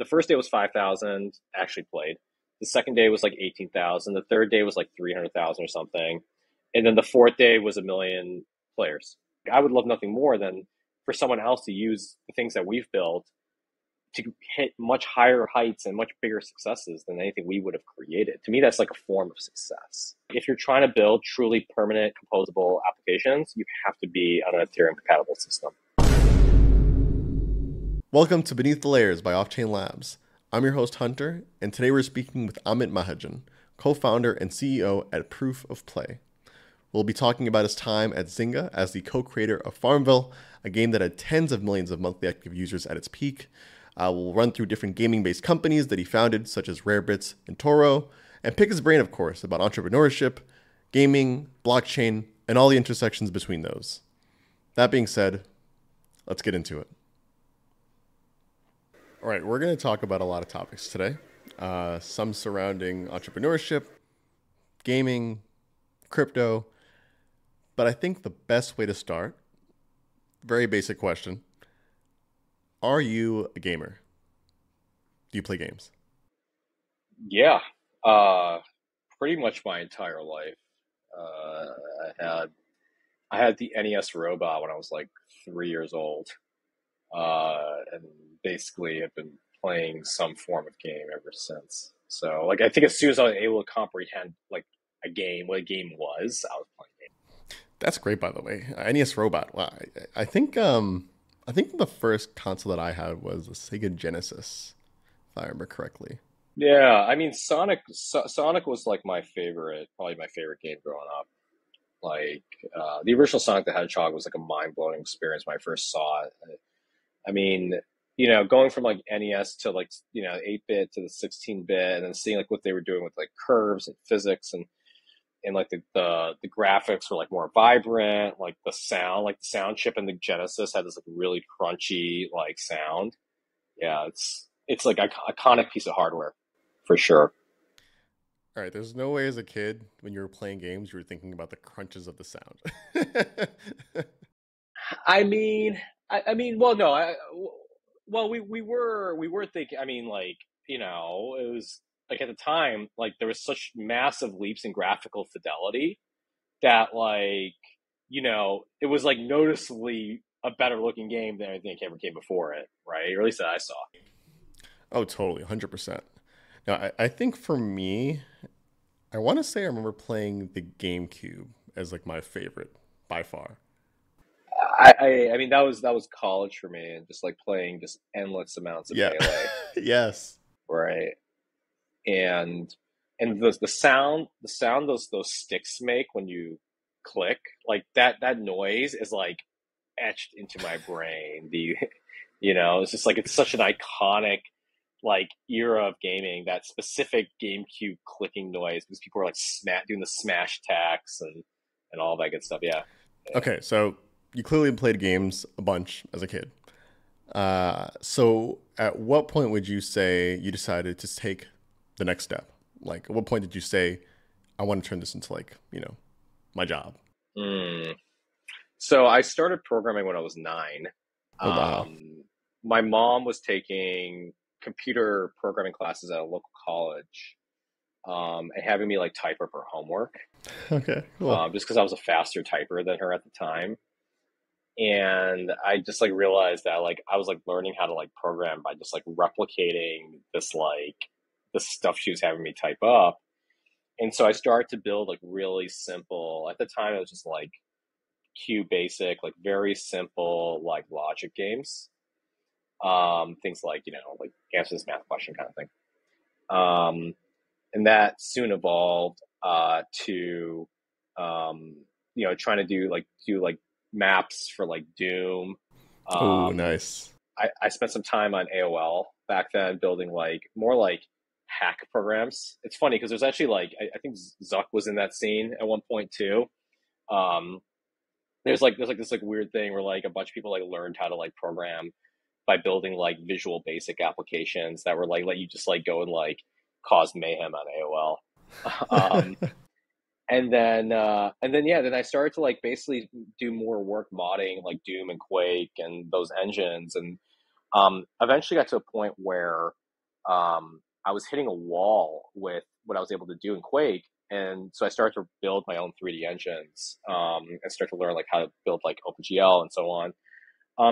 the first day was 5,000 actually played. The second day was like 18,000. The third day was like 300,000 or something. And then the fourth day was 1 million players. I would love nothing more than for someone else to use the things that we've built to hit much higher heights and much bigger successes than anything we would have created. To me, that's like a form of success. If you're trying to build truly permanent composable applications, you have to be on an Ethereum compatible system. Welcome to Beneath the Layers by Offchain Labs. I'm your host, Hunter, and today we're speaking with Amit Mahajan, co-founder and CEO at Proof of Play. We'll be talking about his time at Zynga as the co-creator of FarmVille, a game that had tens of millions of monthly active users at its peak. We'll run through different gaming-based companies that he founded, such as RareBits and Toro, and pick his brain, of course, about entrepreneurship, gaming, blockchain, and all the intersections between those. That being said, let's get into it. All right, we're going to talk about a lot of topics today, some surrounding entrepreneurship, gaming, crypto, but I think the best way to start, very basic question, are you a gamer? Do you play games? Yeah, pretty much my entire life. I had the NES robot when I was like 3 years old. And basically have been playing some form of game ever since. So like, I think as soon as I was able to comprehend like a game, what a game was, I was playing games. That's great, by the way. NES robot. Wow. I think the first console that I had was the Sega Genesis, if I remember correctly. Yeah. I mean, Sonic was like my favorite, probably my favorite game growing up. Like, the original Sonic the Hedgehog was like a mind blowing experience when I first saw it. I mean, you know, going from like NES to like, you know, 8-bit to the 16-bit, and then seeing like what they were doing with like curves and physics, and like the graphics were like more vibrant, like the sound chip in the Genesis had this like really crunchy like sound. Yeah, it's like an iconic piece of hardware for sure. All right, there's no way as a kid when you were playing games you were thinking about the crunches of the sound. We were thinking, I mean, like, you know, it was like at the time, like there was such massive leaps in graphical fidelity that like, you know, it was like noticeably a better looking game than anything that ever came before it. Right. Or at least that I saw. Oh, totally. 100%. Now, I think for me, I want to say I remember playing the GameCube as like my favorite by far. I mean, that was college for me, and just like playing just endless amounts of Melee. Yes. Right. And the sound those sticks make when you click, like that noise is like etched into my brain. It's just like, it's such an iconic like era of gaming, that specific GameCube clicking noise, because people were like doing the smash attacks and all that good stuff. Yeah. Okay. So you clearly played games a bunch as a kid. So at what point would you say you decided to take the next step? Like, at what point did you say, I want to turn this into like, you know, my job? So I started programming when I was 9. Oh, wow. My mom was taking computer programming classes at a local college, and having me like type up her homework. Okay, cool. Just because I was a faster typer than her at the time. And I just like realized that like I was like learning how to like program by just like replicating the stuff she was having me type up. And so I started to build like really simple, at the time it was just like QBasic, like very simple like logic games, things like, you know, like answer this math question kind of thing, and that soon evolved to you know, trying to do maps for like Doom. Oh, nice. I spent some time on AOL back then building like more like hack programs. It's funny because there's actually like, I think Zuck was in that scene at one point too. There's like this like weird thing where like a bunch of people like learned how to like program by building like Visual Basic applications that were like let you just like go and like cause mayhem on AOL. And then I started to like basically do more work modding like Doom and Quake and those engines. And eventually got to a point where I was hitting a wall with what I was able to do in Quake. And so I started to build my own 3D engines and start to learn like how to build like OpenGL and so on.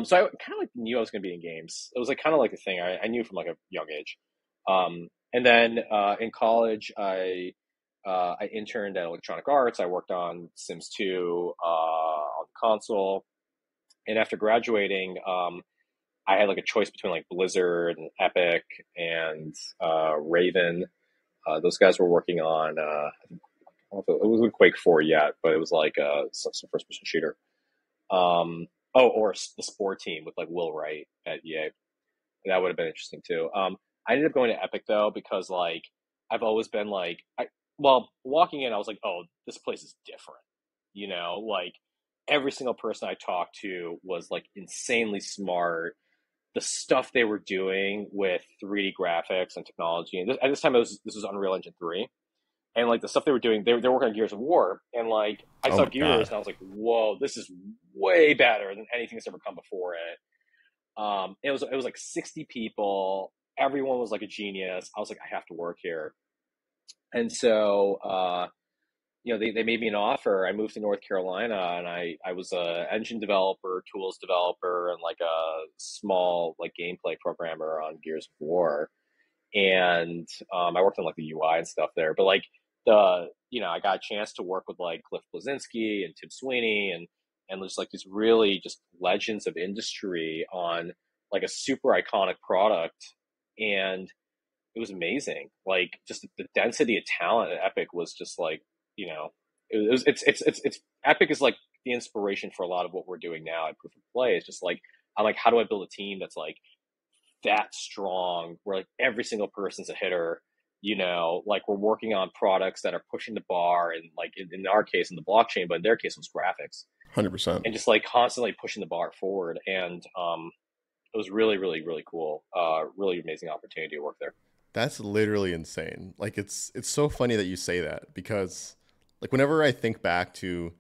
So I kind of like knew I was going to be in games. It was like kind of like a thing I knew from like a young age. And then in college, I interned at Electronic Arts. I worked on Sims 2 on the console. And after graduating, I had like a choice between like Blizzard and Epic and Raven. Those guys were working on, I don't know if it wasn't Quake 4 yet, but it was like some first-person shooter. Or the Spore team with like Will Wright at EA. That would have been interesting too. I ended up going to Epic though, because like I've always been like, walking in, I was like, oh, this place is different. You know, like every single person I talked to was like insanely smart. The stuff they were doing with 3D graphics and technology, and at this time this was Unreal Engine 3, and like the stuff they were doing, they were working on Gears of War, and like I saw Gears and I was like, whoa, this is way better than anything that's ever come before it. It was like 60 people, everyone was like a genius. I was like, I have to work here, and so they made me an offer. I moved to North Carolina, and I was a engine developer, tools developer, and like a small like gameplay programmer on Gears of War. And I worked on like the UI and stuff there. But like I got a chance to work with like Cliff Blazinski and Tim Sweeney and just like these really just legends of industry on like a super iconic product. And it was amazing. Like just the density of talent at Epic was just like, Epic is like the inspiration for a lot of what we're doing now at Proof of Play. It's just like, I'm like, how do I build a team that's like that strong, where like every single person's a hitter, you know, like we're working on products that are pushing the bar, and like in our case in the blockchain, but in their case it was graphics. 100%. And just like constantly pushing the bar forward. And it was really, really, really cool. Really amazing opportunity to work there. That's literally insane. Like it's so funny that you say that, because like whenever I think back to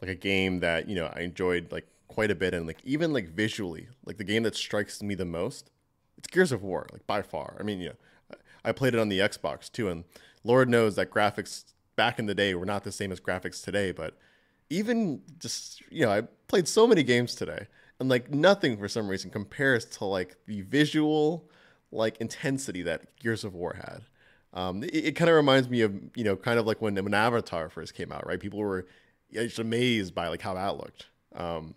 like a game that, you know, I enjoyed like quite a bit, and like even like visually, like the game that strikes me the most, it's Gears of War, like by far. I mean, you know, I played it on the Xbox too, and Lord knows that graphics back in the day were not the same as graphics today, but even just, you know, I played so many games today, and like nothing for some reason compares to like the visual like intensity that Gears of War had. It kind of reminds me of, you know, kind of like when Avatar first came out, right? People were just amazed by like how that looked.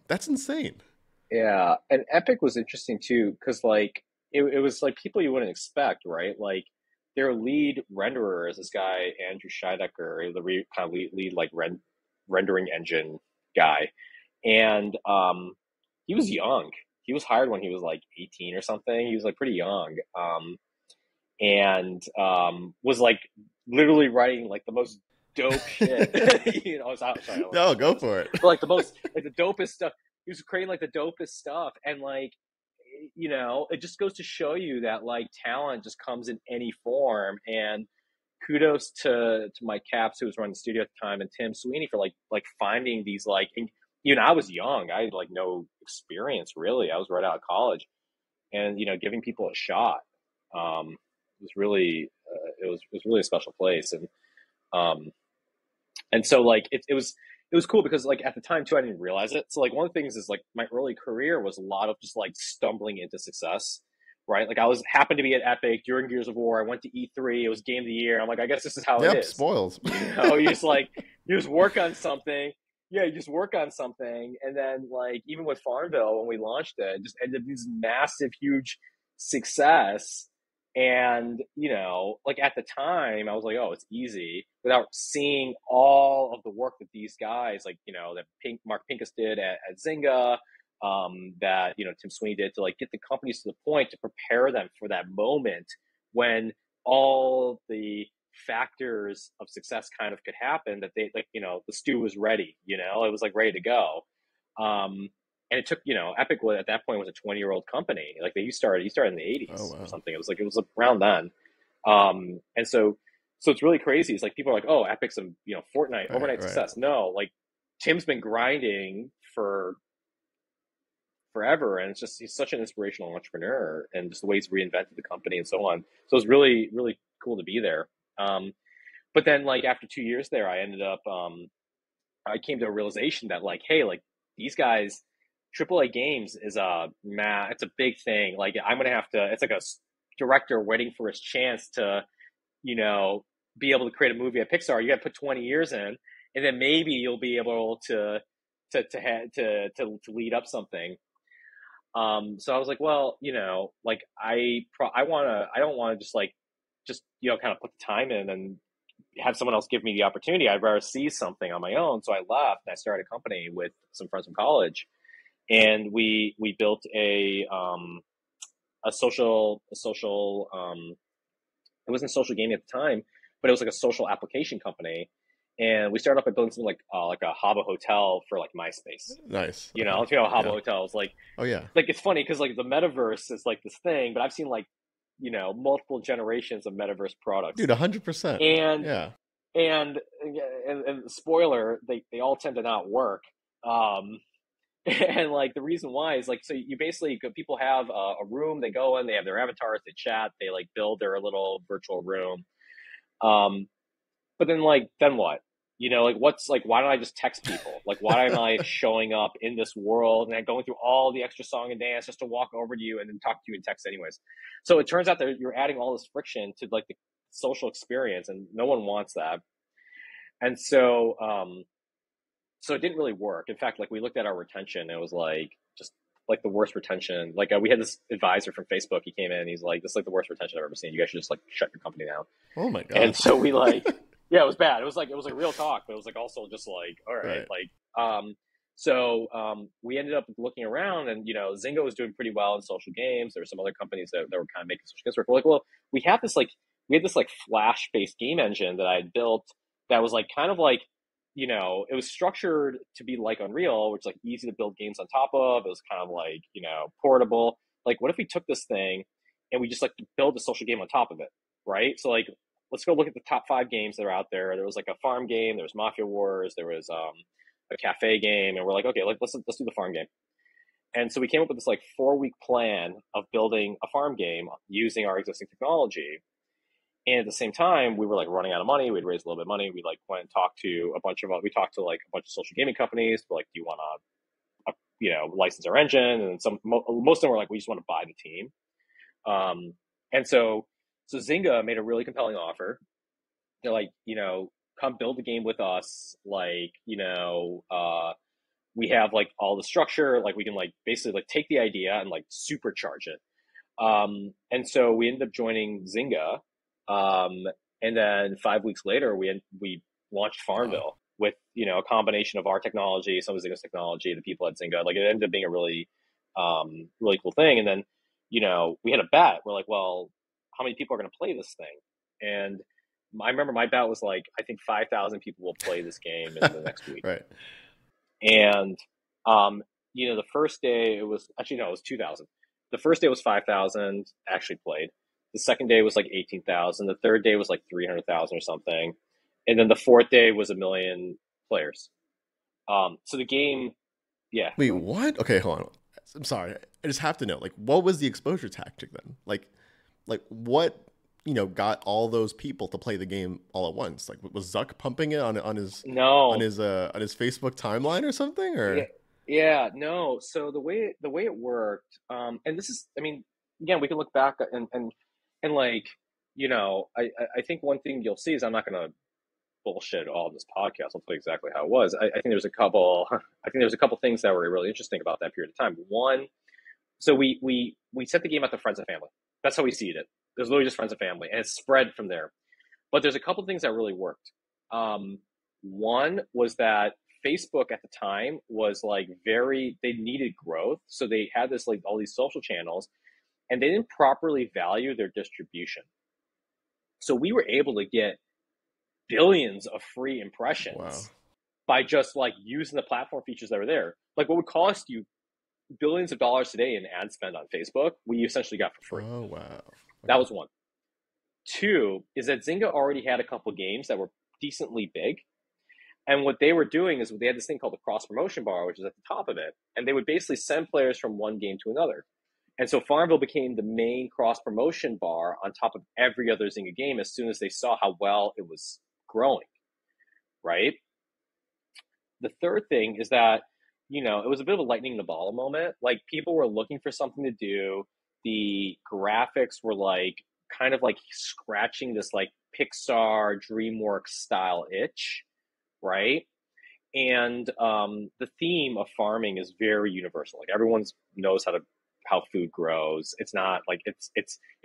That's insane. Yeah. And Epic was interesting too, because like it was like people you wouldn't expect, right? Like their lead renderer is this guy, Andrew Scheidecker, the lead like rendering engine guy. And he was young. He was hired when he was like 18 or something. He was like pretty young. Was like literally writing like the most dope shit. You know, go for it. But like the most, like the dopest stuff. He was creating like the dopest stuff. And like, you know, it just goes to show you that like talent just comes in any form. And kudos to Mike Capps, who was running the studio at the time, and Tim Sweeney for like finding these like, you know, I was young. I had like no experience really. I was right out of college, and you know, giving people a shot. It was really a special place, and so like it was cool, because like at the time too, I didn't realize it. So like one of the things is like my early career was a lot of just like stumbling into success, right? Like I happened to be at Epic during Gears of War. I went to E3. It was Game of the Year. I'm like, I guess this is how it is. Spoils. You know, you just like work on something. Yeah, you just work on something. And then like even with FarmVille, when we launched it, it just ended up this massive, huge success. And, you know, like at the time I was like, oh, it's easy, without seeing all of the work that these guys, like, you know, that Mark Pincus did at Zynga, that, you know, Tim Sweeney did to like get the companies to the point to prepare them for that moment when all the factors of success kind of could happen, that they like, you know, the stew was ready, you know, it was like ready to go. And it took, you know, Epic was at that point was a 20-year-old company. Like he started in the 80s or something. It was around then. And so it's really crazy. It's like people are like, oh, Epic's a, you know, Fortnite overnight success. No, like Tim's been grinding for forever. And it's just, he's such an inspirational entrepreneur, and just the way he's reinvented the company and so on. So it's really, really cool to be there. But then, like, after 2 years there, I ended up, I came to a realization that, like, hey, like, these guys, AAA games is it's a big thing. Like, I'm going to have to, it's like a director waiting for his chance to, you know, be able to create a movie at Pixar. You got to put 20 years in, and then maybe you'll be able to lead up something. So I was like, well, you know, like I don't want to just, you know, kind of put the time in and have someone else give me the opportunity. I'd rather see something on my own. So I left and I started a company with some friends from college, and we built a social it wasn't social gaming at the time, but it was like a social application company. And we started off by building something like a Habbo Hotel for like MySpace. Nice. You know, Habbo Hotel is like, oh yeah. Like, it's funny because like the metaverse is like this thing, but I've seen like, you know, multiple generations of metaverse products. Dude, 100%. And yeah. And spoiler, they all tend to not work. And like the reason why is like, so you basically, people have a room, they go in, they have their avatars, they chat, they like build their little virtual room. But then, like, then what? You know, like, what's, like, why don't I just text people? Like, why am I showing up in this world and then going through all the extra song and dance just to walk over to you and then talk to you in text anyways? So it turns out that you're adding all this friction to, like, the social experience, and no one wants that. And so, so it didn't really work. In fact, like, we looked at our retention, and it was, like, just, like, the worst retention. Like, we had this advisor from Facebook. He came in, and he's like, this is, like, the worst retention I've ever seen. You guys should just, like, shut your company down. Oh, my God. And so we, like... Yeah, it was bad. It was like real talk, but it was like also just like, all right. So we ended up looking around, and you know, Zynga was doing pretty well in social games. There were some other companies that were kind of making social games work. We're like, well, we had this Flash-based game engine that I had built that was like kind of like, you know, it was structured to be like Unreal, which is like easy to build games on top of. It was kind of like, you know, portable. Like, what if we took this thing and we just like build a social game on top of it, right? So like, let's go look at the top 5 games that are out there. There was like a farm game, there was Mafia Wars, there was a cafe game, and we're like, okay, like let's do the farm game. And so we came up with this like 4-week plan of building a farm game using our existing technology. And at the same time, we were like running out of money. We'd raised a little bit of money. We like went and talked to a bunch of social gaming companies. We're like, do you want to, you know, license our engine? And most of them were like, we just want to buy the team. So Zynga made a really compelling offer. They're like, you know, come build the game with us. Like, you know, we have like all the structure. Like, we can like basically like take the idea and like supercharge it. And so we ended up joining Zynga. And then 5 weeks later, we launched FarmVille with, you know, a combination of our technology, some of Zynga's technology, the people at Zynga. Like, it ended up being a really, really cool thing. And then, you know, we had a bet. We're like, well, how many people are going to play this thing? And I remember my bet was like, I think 5,000 people will play this game in the next week. Right. And, you know, the first day it was 2,000. The first day was 5,000 actually played. The second day was like 18,000. The third day was like 300,000 or something. And then the fourth day was 1 million players. So the game, yeah. Wait, what? Okay, hold on. I'm sorry. I just have to know, like, what was the exposure tactic then? Like what, you know, got all those people to play the game all at once? Like, was Zuck pumping it on his Facebook timeline or something? Or yeah, no. So the way it worked, and this is, I mean, again, we can look back and like, you know, I think one thing you'll see is I'm not gonna bullshit all this podcast. I'll tell you exactly how it was. I think there's a couple things that were really interesting about that period of time. One, so we set the game out to friends and family. That's how we seeded it. It was literally just friends and family, and it spread from there. But there's a couple things that really worked. One was that Facebook at the time was like they needed growth. So they had this like all these social channels, and they didn't properly value their distribution. So we were able to get billions of free impressions by just like using the platform features that were there. Like, what would cost you billions of dollars today in ad spend on Facebook, we essentially got for free. Oh, wow. Okay. That was one. Two is that Zynga already had a couple games that were decently big. And what they were doing is they had this thing called the cross promotion bar, which is at the top of it. And they would basically send players from one game to another. And so FarmVille became the main cross promotion bar on top of every other Zynga game as soon as they saw how well it was growing, right? The third thing is that, you know, it was a bit of a lightning in a bottle moment. Like, people were looking for something to do. The graphics were like kind of like scratching this like Pixar DreamWorks style itch, right? And the theme of farming is very universal. Like, everyone knows how food grows. It's not like it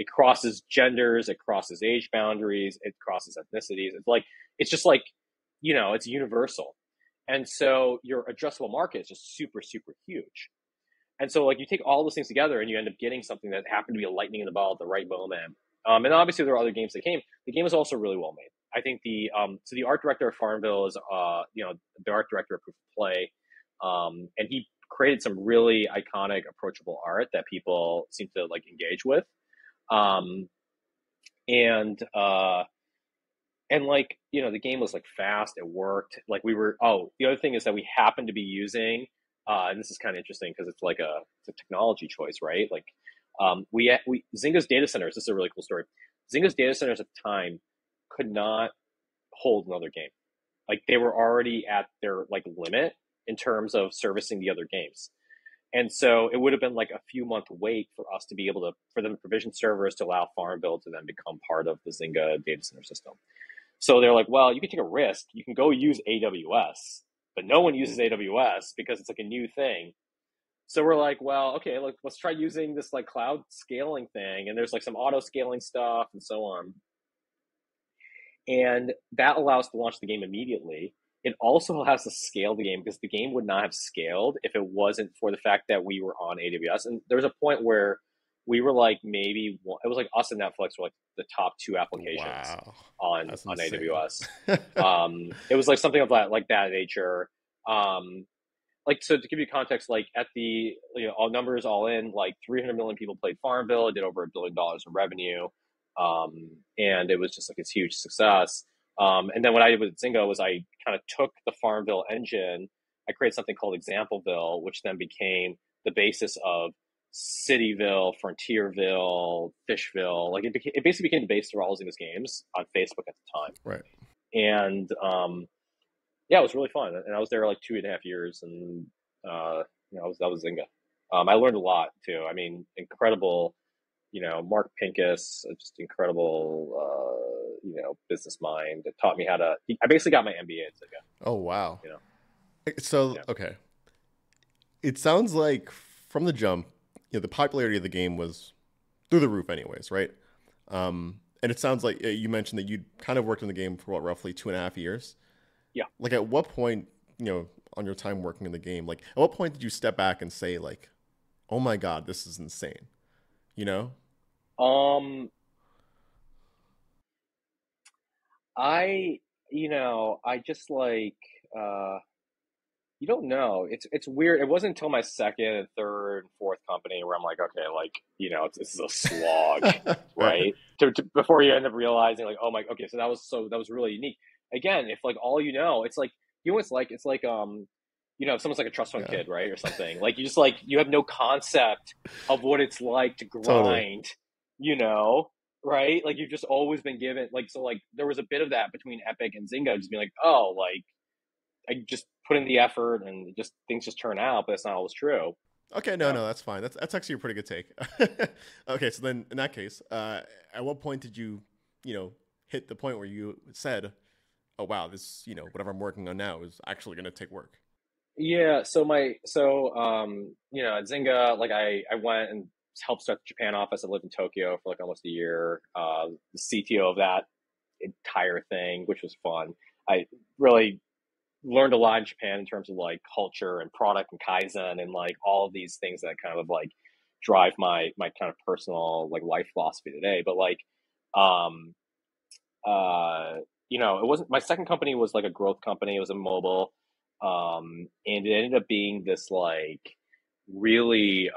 crosses genders, it crosses age boundaries, it crosses ethnicities. It's like, it's just like, you know, it's universal. And so your addressable market is just super, super huge. And so, like, you take all those things together and you end up getting something that happened to be a lightning in the bottle at the right moment. And obviously there were other games that came. The game was also really well made. I think the art director of FarmVille is, the art director of Proof of Play. And he created some really iconic, approachable art that people seem to like engage with. And like, you know, the game was like fast, it worked. Like, the other thing is that we happened to be using, and this is kind of interesting because it's like it's a technology choice, right? Like, Zynga's data centers, this is a really cool story. Zynga's data centers at the time could not hold another game. Like, they were already at their like limit in terms of servicing the other games. And so it would have been like a few month wait for us to be able to, for them to provision servers to allow FarmVille to then become part of the Zynga data center system. So they're like, well, you can take a risk. You can go use AWS, but no one uses AWS because it's like a new thing. So we're like, well, okay, look, let's try using this like cloud scaling thing. And there's like some auto scaling stuff and so on. And that allows to launch the game immediately. It also allows to scale the game because the game would not have scaled if it wasn't for the fact that we were on AWS. And there was a point where we were like, maybe it was like us and Netflix were like the top two applications on AWS. It was like something of that, like that nature. Like, so to give you context, like at the, you know, all numbers all in, like 300 million people played FarmVille. It did over $1 billion in revenue. And it was just like, it's huge success. And then what I did with Zynga was I kind of took the FarmVille engine, I created something called ExampleVille, which then became the basis of Cityville, Frontierville, Fishville. Like, it basically became the basis for all of Zynga's games on Facebook at the time. Right. And yeah, it was really fun. And I was there like 2.5 years, and that was Zynga. I learned a lot too. I mean, incredible, you know, Mark Pincus, just incredible, business mind. It taught me how to, I basically got my MBA at Sega. Oh, wow. You know? So, yeah. Okay. It sounds like from the jump, you know, the popularity of the game was through the roof anyways, right? And it sounds like you mentioned that you'd kind of worked in the game for what, roughly 2.5 years? Yeah. Like, at what point, you know, on your time working in the game, like at what point did you step back and say like, oh my God, this is insane, you know? You don't know. It's weird. It wasn't until my second, third, fourth company where I'm like, okay, like, you know, this is a slog, right? Before you end up realizing like, oh my, okay, so that was really unique. Again, if like all you know, it's like, you know what it's like, you know, if someone's like a trust fund kid, right? Or something, like, you just like, you have no concept of what it's like to grind, totally. You know? Right? Like, you've just always been given, like, so like there was a bit of that between Epic and Zynga, just being like, oh, like I just put in the effort and just things just turn out, but that's not always true. Okay. No, that's fine. That's actually a pretty good take. Okay. So then in that case, at what point did you hit the point where you said, oh wow, this, you know, whatever I'm working on now is actually going to take work? Yeah. So at Zynga, like I went and helped start the Japan office. I lived in Tokyo for like almost a year. The CTO of that entire thing, which was fun. I really learned a lot in Japan in terms of like culture and product and Kaizen and like all of these things that kind of like drive my kind of personal like life philosophy today. But like, it wasn't, my second company was like a growth company. It was a mobile. And it ended up being this like really,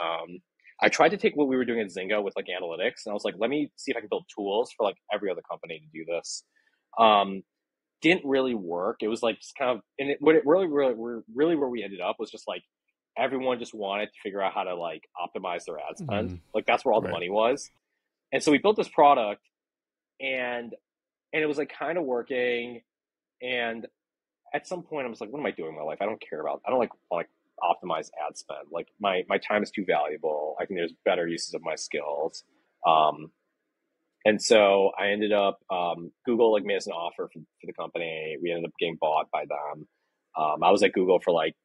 I tried to take what we were doing at Zynga with like analytics, and I was like, let me see if I can build tools for like every other company to do this. didn't really work. It was like just kind of, and it really where we ended up was just like everyone just wanted to figure out how to like optimize their ad spend. Mm-hmm. Like that's where all the money was. And so we built this product, and it was like kind of working. And at some point I was like, what am I doing in my life? I don't care about, I don't like optimize ad spend. Like my time is too valuable. I think there's better uses of my skills. And so I ended up, Google like made us an offer for the company. We ended up getting bought by them. I was at Google for like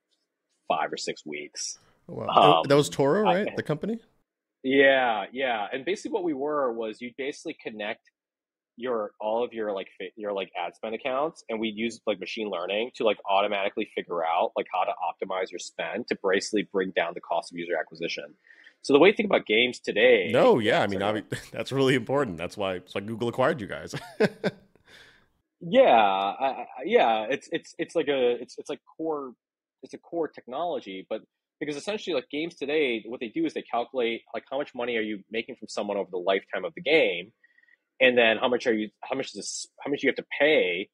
5 or 6 weeks. Wow. That was Toro, right? The company? Yeah. Yeah. And basically what we were was you'd basically connect all of your ad spend accounts, and we use like machine learning to like automatically figure out like how to optimize your spend to basically bring down the cost of user acquisition. So the way you think about games today. No, yeah, I mean, that's really important. That's why it's like Google acquired you guys. It's a core technology, but because essentially like games today, what they do is they calculate like how much money are you making from someone over the lifetime of the game. And then how much you have to pay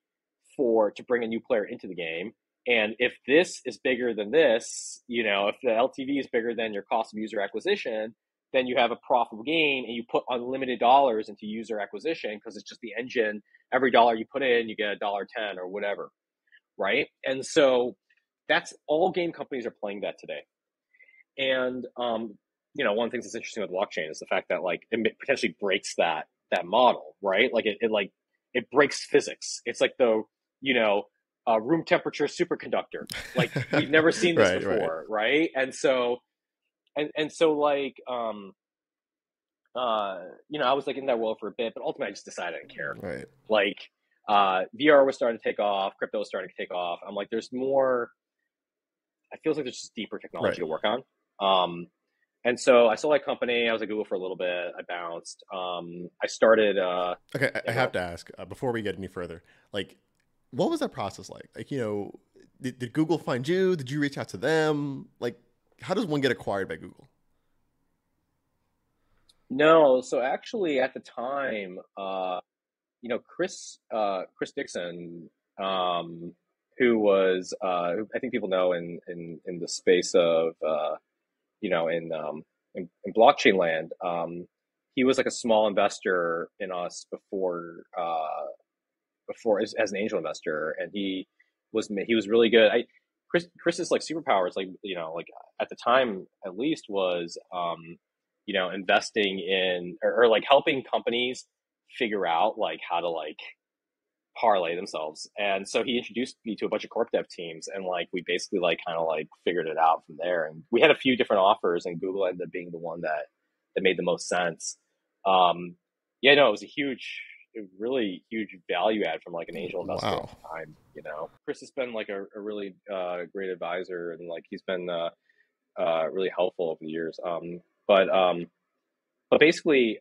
to bring a new player into the game. And if this is bigger than this, you know, if the LTV is bigger than your cost of user acquisition, then you have a profitable game, and you put unlimited dollars into user acquisition because it's just the engine. Every dollar you put in, you get $1.10 or whatever, right? And so that's all game companies are playing that today. And, you know, one of the things that's interesting with blockchain is the fact that like it potentially breaks that model, right? Like it breaks physics. It's like the, you know, room temperature superconductor. Like we've never seen this before. Right. And so you know, I was like in that world for a bit, but ultimately I just decided I didn't care. Right. Like, VR was starting to take off. Crypto was starting to take off. I'm like, there's more, it feels like there's just deeper technology to work on. And so I sold that company. I was at Google for a little bit. I bounced. I started. Okay, I have to ask before we get any further. Like, what was that process like? Like, you know, did Google find you? Did you reach out to them? Like, how does one get acquired by Google? No. So actually, at the time, you know, Chris Dixon, who was, who I think people know in the space of. You know, in blockchain land, he was like a small investor in us before as an angel investor, and he was really good. Chris's like superpowers, like, you know, like at the time at least was, you know, investing in or like helping companies figure out like how to like parlay themselves. And so he introduced me to a bunch of corp dev teams, and like we basically like kind of like figured it out from there. And we had a few different offers, and Google ended up being the one that made the most sense. Yeah, no, it was a really huge value add from like an angel investor at the time. You know, Chris has been like a really great advisor, and like he's been really helpful over the years. But basically,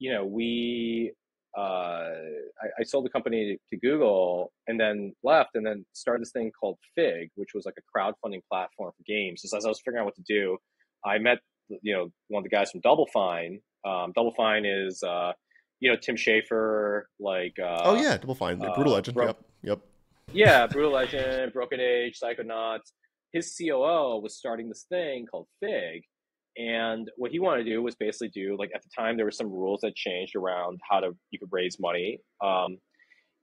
you know, we. I sold the company to Google, and then left, and then started this thing called Fig, which was like a crowdfunding platform for games. So as I was figuring out what to do, I met, you know, one of the guys from Double Fine. Double Fine is, you know, Tim Schafer, like... oh, yeah, Double Fine, Brutal Legend, yep. Yeah, Brutal Legend, Broken Age, Psychonauts. His COO was starting this thing called Fig. And what he wanted to do was basically do, like at the time there were some rules that changed around you could raise money.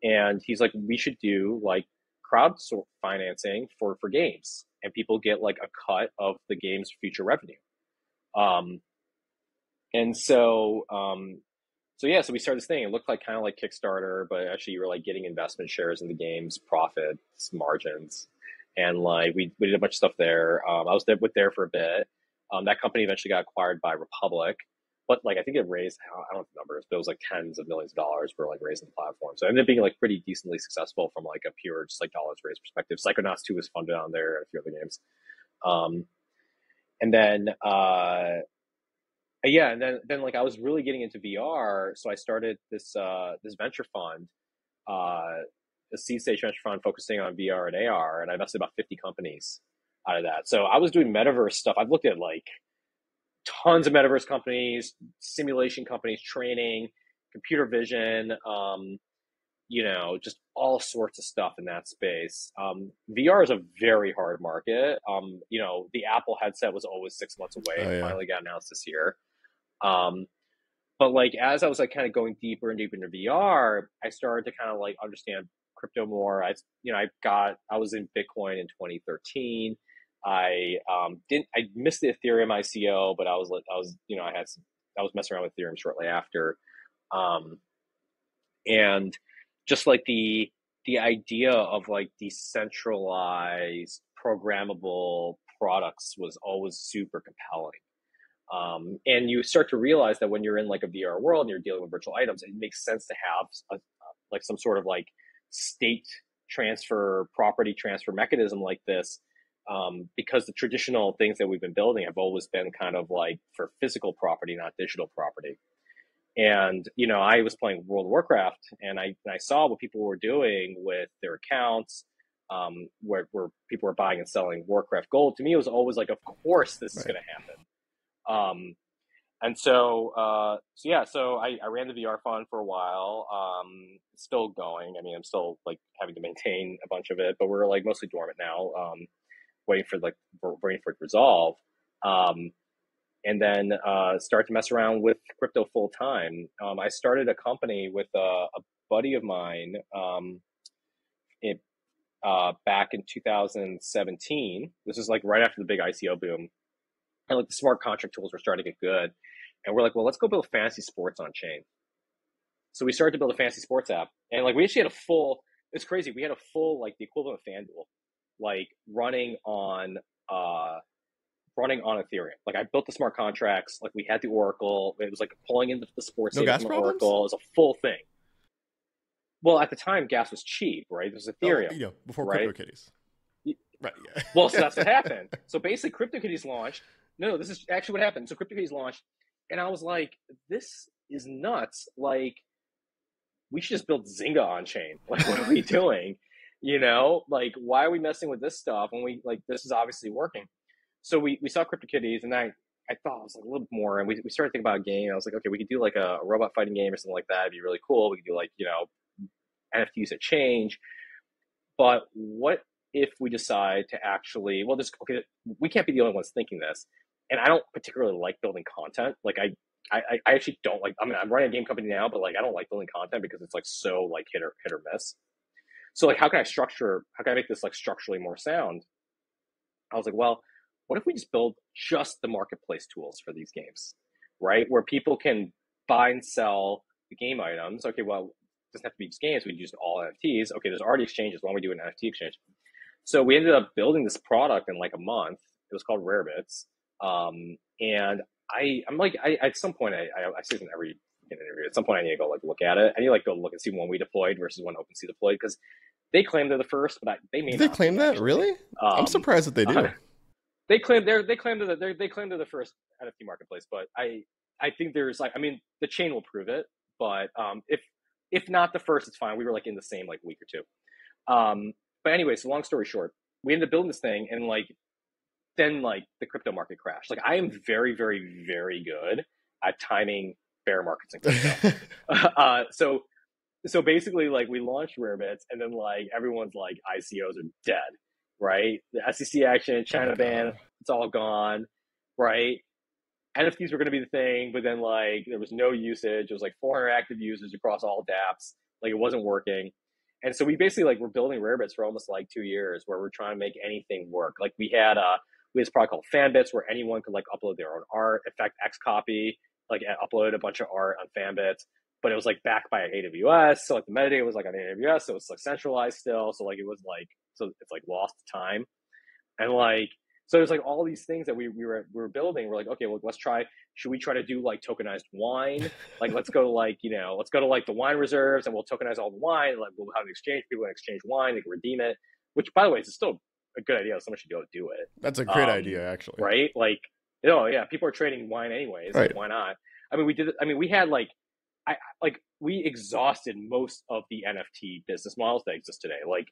And he's like, we should do like crowd financing for games, and people get like a cut of the game's future revenue. So we started this thing. It looked like kind of like Kickstarter, but actually you were like getting investment shares in the game's profits margins. And like we did a bunch of stuff there. I was there for a bit. That company eventually got acquired by Republic, but like I think it raised, I don't know the numbers, but it was like tens of millions of dollars for like raising the platform. So it ended up being like pretty decently successful from like a pure just like dollars raised perspective. Psychonauts 2 was funded on there and a few other games. And then like I was really getting into VR, so I started this venture fund, the seed stage venture fund focusing on VR and AR, and I invested about 50 companies. Out of that. So I was doing metaverse stuff. I've looked at like tons of metaverse companies, simulation companies, training, computer vision, you know, just all sorts of stuff in that space. VR is a very hard market. You know, the Apple headset was always 6 months away. Oh, yeah. It finally got announced this year. But like, as I was like kind of going deeper and deeper into VR, I started to kind of like understand crypto more. I was in Bitcoin in 2013. I missed the Ethereum ICO, but I was messing around with Ethereum shortly after. And just like the idea of like decentralized programmable products was always super compelling. And you start to realize that when you're in like a VR world and you're dealing with virtual items, it makes sense to have like some sort of like state transfer, property transfer mechanism like this. Because the traditional things that we've been building have always been kind of like for physical property, not digital property. And, you know, I was playing World of Warcraft and I saw what people were doing with their accounts, where people were buying and selling Warcraft gold. To me, it was always like, of course, this is going to happen. So I ran the VR fund for a while. It's still going. I mean, I'm still like having to maintain a bunch of it, but we're like mostly dormant now. Waiting for it to resolve, and then start to mess around with crypto full time. I started a company with a buddy of mine back in 2017. This is like right after the big ICO boom, and like the smart contract tools were starting to get good, and we're like, well, let's go build fantasy sports on chain. So we started to build a fantasy sports app, and like we actually had a full. It's crazy. We had a full like the equivalent of FanDuel. Like running on Ethereum. Like I built the smart contracts. Like we had the Oracle. It was like pulling into the sports data from Oracle. It was a full thing. Well, at the time, gas was cheap, right? It was Ethereum, before right? CryptoKitties. Right. Yeah. Well, so that's what happened. So basically, CryptoKitties launched. No, this is actually what happened. So CryptoKitties launched, and I was like, "This is nuts! Like, we should just build Zynga on chain. Like, what are we doing?" You know, like, why are we messing with this stuff when we like this is obviously working? So we saw CryptoKitties, and I thought it was like a little more, and we started thinking about a game. I was like, okay, we could do like a robot fighting game or something like that. It'd be really cool. We could do like, you know, NFTs that change. But what if we decide to actually? Well, we can't be the only ones thinking this. And I don't particularly like building content. Like I actually don't like. I mean, I'm running a game company now, but like I don't like building content because it's like so like hit or miss. So like, how can I make this like structurally more sound? I was like, well, what if we just build just the marketplace tools for these games, right? Where people can buy and sell the game items. Okay, well, it doesn't have to be just games. We can use all NFTs. Okay, there's already exchanges. Why don't we do an NFT exchange? So we ended up building this product in like a month. It was called RareBits. At some point, I say this in every interview. At some point, I need to go like look at it. I need to like go look and see when we deployed versus when OpenSea deployed because they claim they're the first, but they claim that actually. Really? I'm surprised that they do. They claim they're the first NFT marketplace, but I think there's like, I mean, the chain will prove it, but if not the first, it's fine. We were like in the same like week or two. But anyway, so long story short, we ended up building this thing, and like then like the crypto market crashed. Like I am very, very, very good at timing bear markets and crypto. So basically, like we launched RareBits, and then like everyone's like ICOs are dead, right? The SEC action, China ban, it's all gone, right? NFTs were going to be the thing, but then like there was no usage. It was like 400 active users across all dApps. Like it wasn't working, and so we basically like we're building RareBits for almost like 2 years, where we're trying to make anything work. Like we had this product called FanBits, where anyone could like upload their own art. In fact, Xcopy like uploaded a bunch of art on FanBits. But it was like backed by AWS, so like the metadata was like on AWS, so it was like centralized still, so like it was like so it's like lost time, and like so there's like all these things that we were building. We're like, okay, well let's try. Should we try to do like tokenized wine? Like let's go to the wine reserves, and we'll tokenize all the wine. And like we'll have an exchange. People can exchange wine. They can redeem it. Which, by the way, is still a good idea. Someone should be able to do it. That's a great idea, actually. Right? Like, you know, yeah, people are trading wine anyways. Right. Like, why not? I mean, we did. I mean, we had like. We exhausted most of the NFT business models that exist today. Like,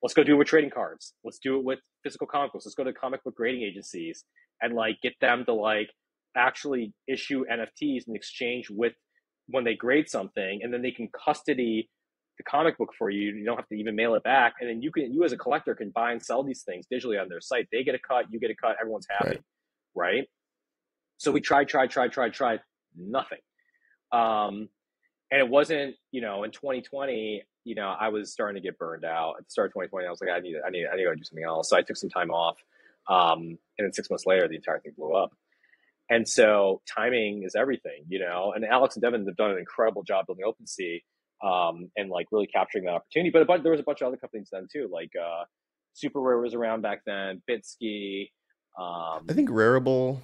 let's go do it with trading cards. Let's do it with physical comic books. Let's go to comic book grading agencies and like get them to like actually issue NFTs in exchange with when they grade something, and then they can custody the comic book for you. You don't have to even mail it back. And then you can, you as a collector can buy and sell these things digitally on their site. They get a cut, you get a cut, everyone's happy, right? So we tried, nothing. And it wasn't, you know, in 2020, you know, I was starting to get burned out. At the start of 2020, I was like, I need to do something else. So I took some time off. And then 6 months later, the entire thing blew up. And so timing is everything, you know, and Alex and Devin have done an incredible job building OpenSea, and like really capturing that opportunity. But there was a bunch of other companies then too, like, Super Rare was around back then, Bitsky, I think Rarible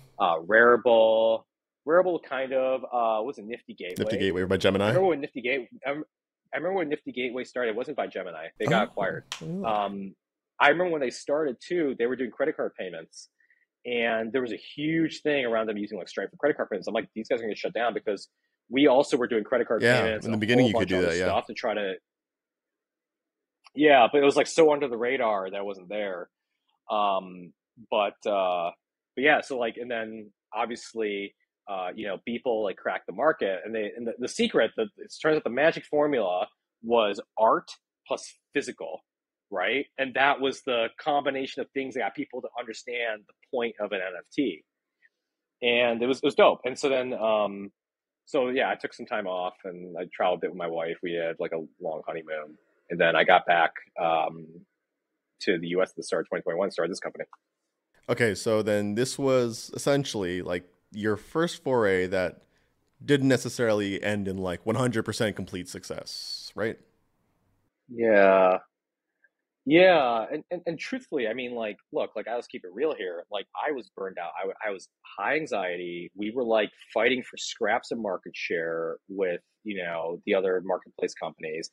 kind of, was a Nifty Gateway by Gemini. I remember when Nifty Gateway started, it wasn't by Gemini. They got acquired. I remember when they started too, they were doing credit card payments. And there was a huge thing around them using like Stripe for credit card payments. I'm like, these guys are going to shut down because we also were doing credit card payments. In the beginning, you could do that, stuff to try to, but it was like so under the radar that wasn't there. But yeah, so like, and then obviously, you know, people like cracked the market, and the secret, it turns out the magic formula was art plus physical. Right. And that was the combination of things that got people to understand the point of an NFT. And it was dope. And so then, I took some time off and I traveled a bit with my wife. We had like a long honeymoon. And then I got back to the US at the start of 2021, started this company. Okay. So then this was essentially like your first foray that didn't necessarily end in like 100% complete success, right? Yeah. Yeah. And truthfully, I mean, like, look, like I'll just keep it real here. Like I was burned out. I was high anxiety. We were like fighting for scraps of market share with, you know, the other marketplace companies.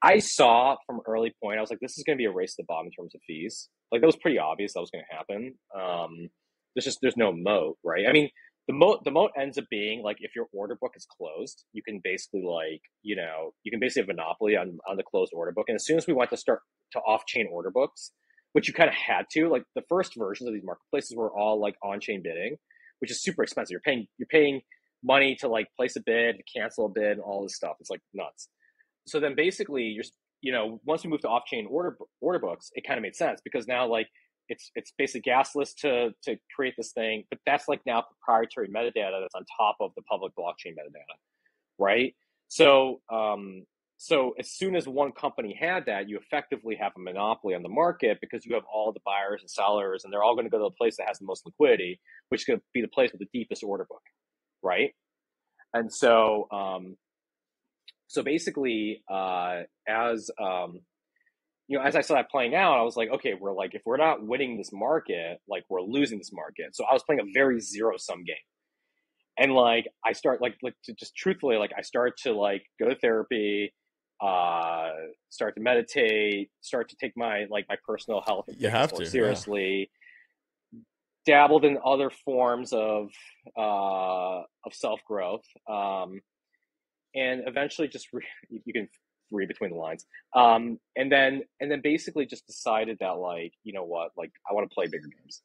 I saw from early point, I was like, this is going to be a race to the bottom in terms of fees. Like that was pretty obvious that was going to happen. There's no moat, right? I mean, the moat ends up being like, if your order book is closed, you can basically like, you know, you can basically have a monopoly on the closed order book. And as soon as we went to start to off-chain order books, which you kind of had to, like the first versions of these marketplaces were all like on-chain bidding, which is super expensive. You're paying money to like place a bid, cancel a bid, and all this stuff. It's like nuts. So then basically once we moved to off-chain order books, it kind of made sense because now like, it's basically gasless to create this thing, but that's like now proprietary metadata that's on top of the public blockchain metadata, right? So as soon as one company had that, you effectively have a monopoly on the market because you have all the buyers and sellers, and they're all going to go to the place that has the most liquidity, which is going to be the place with the deepest order book, right? And so, as I saw that playing out, I was like, okay, we're like, if we're not winning this market, like we're losing this market. So I was playing a very zero-sum game. And like, I start like to just truthfully, like I start to like go to therapy, start to meditate, start to take my personal health seriously, dabbled in other forms of self-growth. And eventually just you can read between the lines. And then basically just decided that like, you know what, like I want to play bigger games.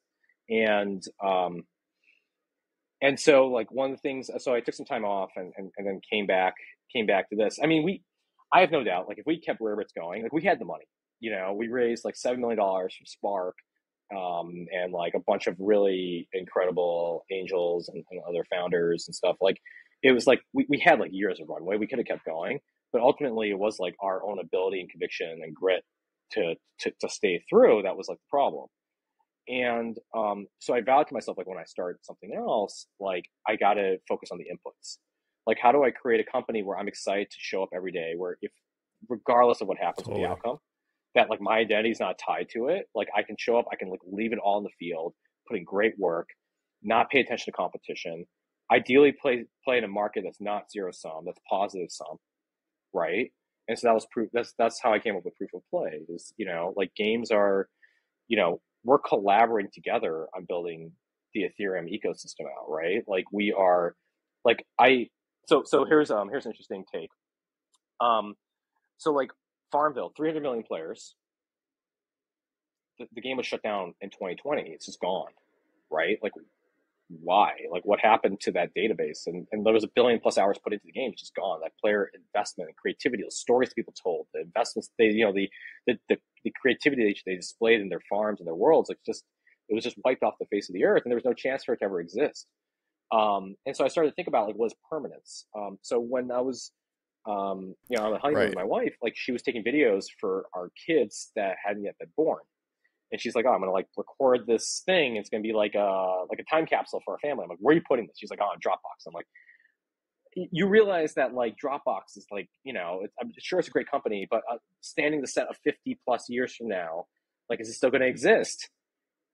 And so like one of the things, so I took some time off and then came back to this. I mean, I have no doubt, like if we kept RareBits going, like we had the money, you know, we raised like $7 million from Spark, and like a bunch of really incredible angels and other founders and stuff. Like it was like, we had like years of runway, we could have kept going. But ultimately, it was like our own ability and conviction and grit to stay through that was like the problem. And so I vowed to myself, like when I start something else, like I got to focus on the inputs. Like how do I create a company where I'm excited to show up every day, where if regardless of what happens with the outcome, that like my identity is not tied to it. Like I can show up, I can like leave it all in the field, put in great work, not pay attention to competition. Ideally, play in a market that's not zero sum, that's positive sum. Right. And so that was proof. That's how I came up with Proof of Play is, you know, like games are, you know, we're collaborating together on building the Ethereum ecosystem out. Right. Like we are like so here's an interesting take. So like FarmVille, 300 million players. The game was shut down in 2020. It's just gone. Right. Like why? Like what happened to that database? And there was 1 billion plus hours put into the game. It's just gone. That player investment and creativity, those stories people told, the the investments they, you know, the creativity they displayed in their farms and their worlds, like just, it was just wiped off the face of the earth, and there was no chance for it to ever exist. And so I started to think about, like, what is permanence? So when I was, you know, on the honeymoon with my wife, like, she was taking videos for our kids that hadn't yet been born. And she's like, oh, I'm going to, like, record this thing. It's going to be like a time capsule for our family. I'm like, where are you putting this? She's like, oh, on Dropbox. I'm like, you realize that, like, Dropbox is, like, you know, I'm sure it's a great company, but standing the set of 50 plus years from now, like, is it still going to exist?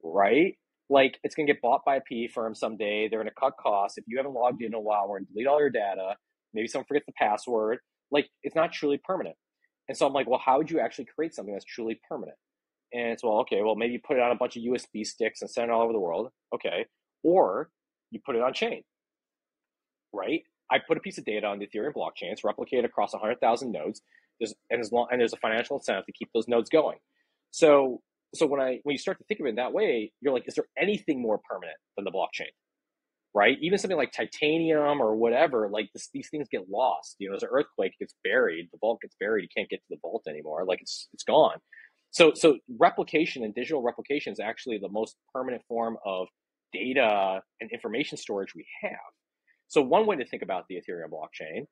Right? Like, it's going to get bought by a PE firm someday. They're going to cut costs. If you haven't logged in a while, we're going to delete all your data. Maybe someone forgets the password. Like, it's not truly permanent. And so I'm like, well, how would you actually create something that's truly permanent? And it's, well, okay, well, maybe you put it on a bunch of USB sticks and send it all over the world. Okay. Or you put it on chain, right? I put a piece of data on the Ethereum blockchain. It's replicated across 100,000 nodes. There's a financial incentive to keep those nodes going. So when you start to think of it in that way, you're like, is there anything more permanent than the blockchain, right? Even something like titanium or whatever, like these things get lost. You know, there's an earthquake, it gets buried, the vault gets buried, you can't get to the vault anymore. Like it's gone. So replication and digital replication is actually the most permanent form of data and information storage we have. So one way to think about the Ethereum blockchain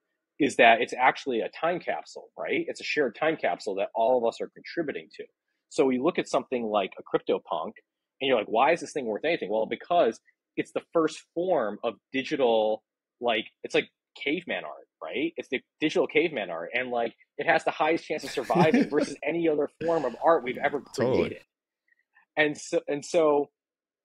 is that it's actually a time capsule, right? It's a shared time capsule that all of us are contributing to. So you look at something like a CryptoPunk, and you're like, why is this thing worth anything? Well, because it's the first form of digital, like, it's like caveman art, right? It's the digital caveman art. And, like, it has the highest chance of surviving versus any other form of art we've ever created. Totally. And so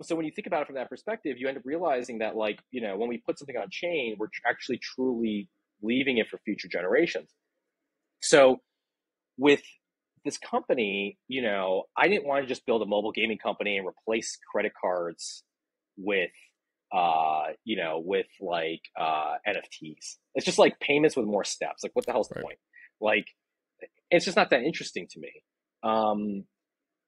when you think about it from that perspective, you end up realizing that, like, you know, when we put something on chain, we're actually truly leaving it for future generations. So with this company, you know, I didn't want to just build a mobile gaming company and replace credit cards with, you know, with like NFTs. It's just like payments with more steps. Like, what the hell's the point? Like, it's just not that interesting to me.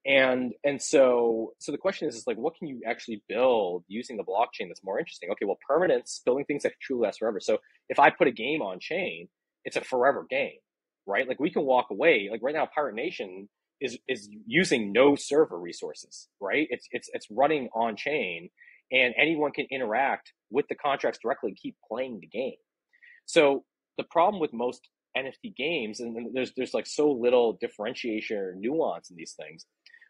And so the question is like, what can you actually build using the blockchain that's more interesting? Okay, well, permanence, building things that truly last forever. So if I put a game on chain, it's a forever game. Right? Like, we can walk away. Like, right now, Pirate Nation is using no server resources, right? It's running on chain, and anyone can interact with the contracts directly and keep playing the game. So the problem with most NFT games, and there's like so little differentiation or nuance in these things,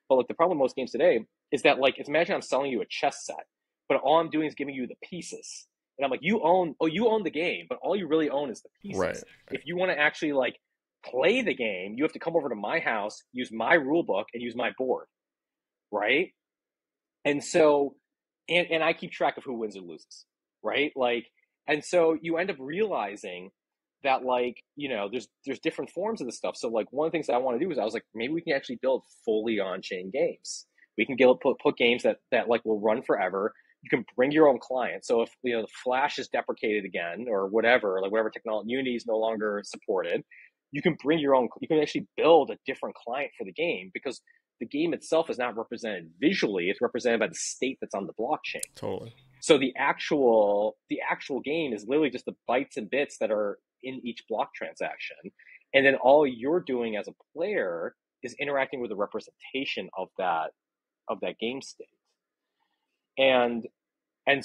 but like the problem with most games today is that, like, it's, imagine I'm selling you a chess set, but all I'm doing is giving you the pieces. And I'm like, you own the game, but all you really own is the pieces. Right. If you want to actually, like, play the game, you have to come over to my house, use my rule book, and use my board, right? And so, and I keep track of who wins or loses, right? Like, and so you end up realizing that, like, you know, there's different forms of this stuff. So, like, one of the things that I want to do is, I was like, maybe we can actually build fully on-chain games. We can put games that like will run forever. You can bring your own client. So if, you know, the Flash is deprecated again or whatever, like whatever technology, Unity is no longer supported, you can bring your own, you can actually build a different client for the game, because the game itself is not represented visually. It's represented by the state that's on the blockchain. Totally. So the actual game is literally just the bytes and bits that are in each block transaction. And then all you're doing as a player is interacting with a representation of that game state. And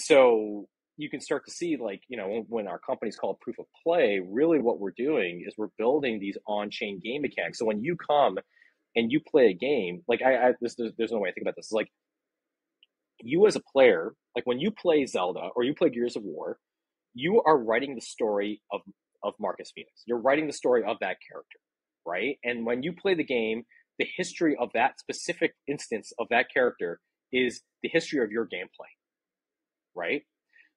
so you can start to see, like, you know, when our company's called Proof of Play, really what we're doing is we're building these on-chain game mechanics. So when you come and you play a game, like, there's no way I think about this. It's like, you as a player, like, when you play Zelda or you play Gears of War, you are writing the story of Marcus Phoenix. You're writing the story of that character, right? And when you play the game, the history of that specific instance of that character is the history of your gameplay, right?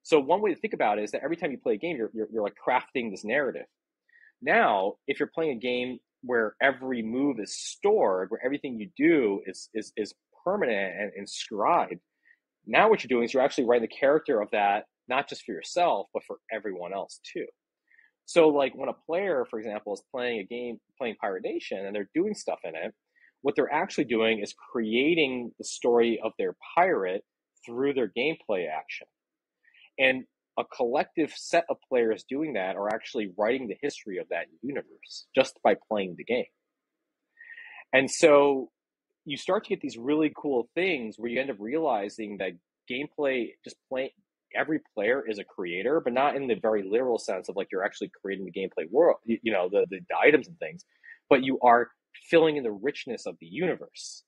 So one way to think about it is that every time you play a game, you're like crafting this narrative. Now, if you're playing a game where every move is stored, where everything you do is permanent and inscribed, now what you're doing is you're actually writing the character of that, not just for yourself, but for everyone else too. So, like, when a player, for example, is playing a game, playing Pirate Nation, and they're doing stuff in it, what they're actually doing is creating the story of their pirate through their gameplay action. And a collective set of players doing that are actually writing the history of that universe just by playing the game. And so you start to get these really cool things where you end up realizing that gameplay, just playing, every player is a creator, but not in the very literal sense of like you're actually creating the gameplay world, you know, the items and things, but you are filling in the richness of the universe,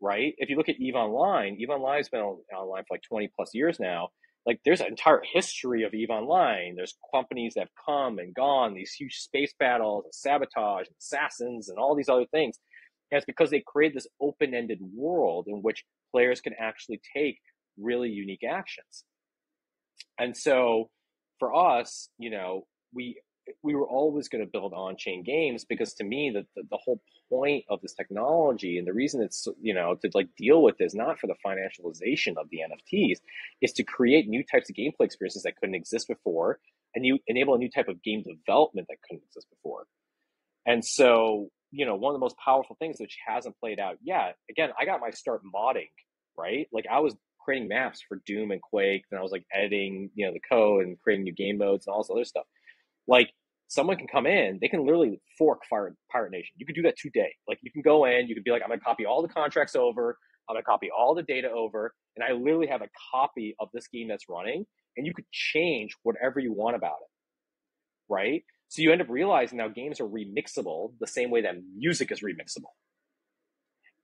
right? If you look at EVE Online has been online for like 20 plus years now. Like there's an entire history of EVE Online. There's companies that have come and gone, these huge space battles, and sabotage, and assassins, and all these other things. And it's because they create this open-ended world in which players can actually take really unique actions. And so for us, you know, we were always going to build on-chain games because to me, the whole point of this technology and the reason it's, you know, to like deal with is not for the financialization of the NFTs, is to create new types of gameplay experiences that couldn't exist before, and you enable a new type of game development that couldn't exist before. And so, you know, one of the most powerful things which hasn't played out yet, again, I got my start modding, right? Like I was creating maps for Doom and Quake, and I was like editing, you know, the code and creating new game modes and all this other stuff. Like someone can come in, they can literally fork Pirate Nation. You could do that today. Like you can go in, you could be like, I'm gonna copy all the contracts over, I'm gonna copy all the data over, and I literally have a copy of this game that's running, and you could change whatever you want about it, right? So you end up realizing now games are remixable the same way that music is remixable.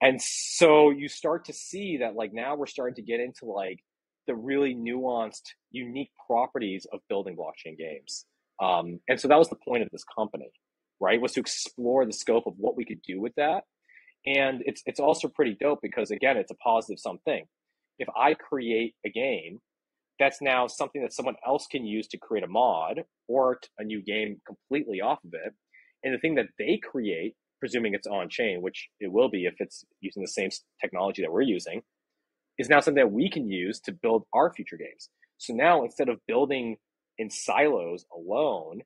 And so you start to see that like now we're starting to get into like the really nuanced, unique properties of building blockchain games. And so that was the point of this company, right? Was to explore the scope of what we could do with that. And it's also pretty dope because again, it's a positive something. If I create a game, that's now something that someone else can use to create a mod or a new game completely off of it. And the thing that they create, presuming it's on chain, which it will be if it's using the same technology that we're using, is now something that we can use to build our future games. So now instead of building in silos alone,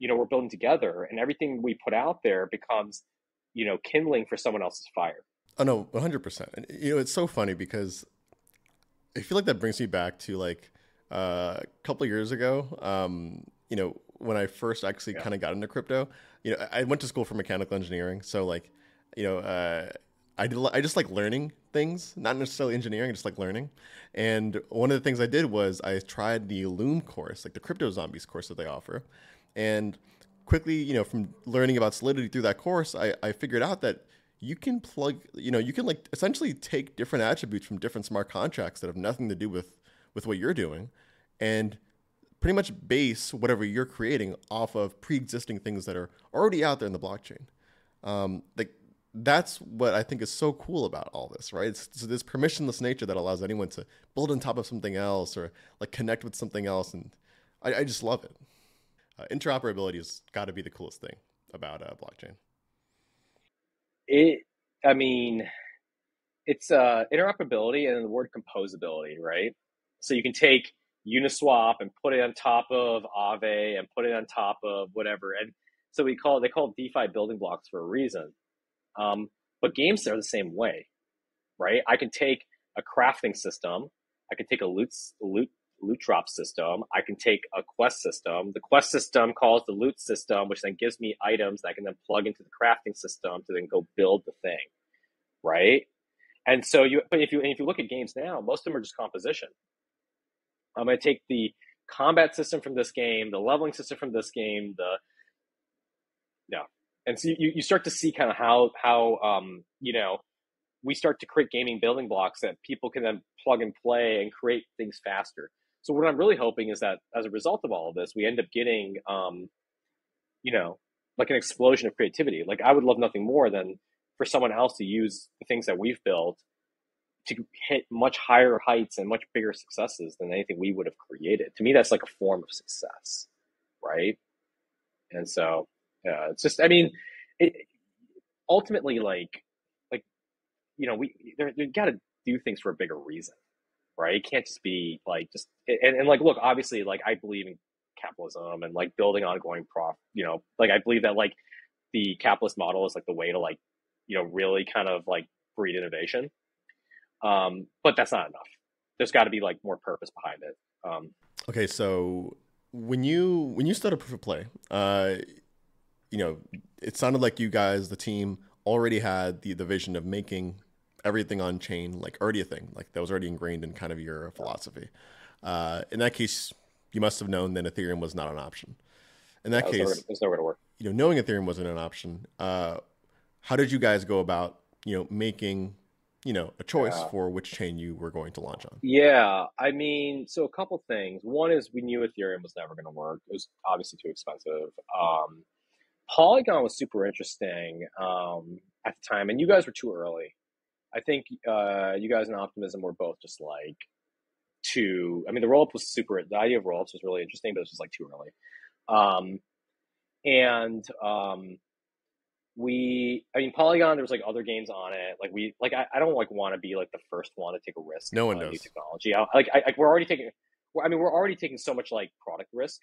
you know, we're building together, and everything we put out there becomes, you know, kindling for someone else's fire. Oh no, 100%. And, you know, it's so funny because I feel like that brings me back to like a couple of years ago, you know, when I first actually kind of got into crypto. You know, I went to school for mechanical engineering. So like, you know, I just like learning things, not necessarily engineering, I just like learning. And one of the things I did was I tried the Loom course, like the Crypto Zombies course that they offer. And quickly, you know, from learning about Solidity through that course, I figured out that you can plug, you know, you can like essentially take different attributes from different smart contracts that have nothing to do with what you're doing and pretty much base whatever you're creating off of pre-existing things that are already out there in the blockchain. Like, that's what I think is so cool about all this, right? It's this permissionless nature that allows anyone to build on top of something else or like connect with something else. And I just love it. Interoperability has got to be the coolest thing about blockchain. I mean, it's interoperability and the word composability, right? So you can take Uniswap and put it on top of Aave and put it on top of whatever. And so they call it DeFi building blocks for a reason. But games are the same way, right? I can take a crafting system, I can take a loot drop system, I can take a quest system. The quest system calls the loot system, which then gives me items that I can then plug into the crafting system to then go build the thing, right? And so if you look at games now, most of them are just composition. I'm going to take the combat system from this game, the leveling system from this game, And so you start to see kind of how you know, we start to create gaming building blocks that people can then plug and play and create things faster. So what I'm really hoping is that as a result of all of this, we end up getting, you know, like an explosion of creativity. Like I would love nothing more than for someone else to use the things that we've built to hit much higher heights and much bigger successes than anything we would have created. To me, that's like a form of success, right? And so... yeah, it's just, I mean, ultimately, like, you know, we got to do things for a bigger reason, right? It can't just be like, just, and like, look, obviously, like, I believe in capitalism and like building ongoing you know, like, I believe that like the capitalist model is like the way to like, you know, really kind of like breed innovation. But that's not enough. There's got to be like more purpose behind it. Okay. So when you started Proof of Play, you know, it sounded like you guys, the team, already had the vision of making everything on chain, like already a thing, like that was already ingrained in kind of your philosophy. In that case, you must have known that Ethereum was not an option. In that case, there's nowhere to work. You know, knowing Ethereum wasn't an option, how did you guys go about, you know, making, you know, a choice for which chain you were going to launch on? Yeah, I mean, so a couple things. One is we knew Ethereum was never going to work. It was obviously too expensive. Polygon was super interesting at the time, and you guys were too early. I think you guys and Optimism were both just like too. I mean, the roll-up was super. The idea of roll-ups was really interesting, but it was just like too early. Polygon, there was like other games on it. Like I don't like want to be like the first one to take a risk. No one does. New technology. We're already taking so much like product risk,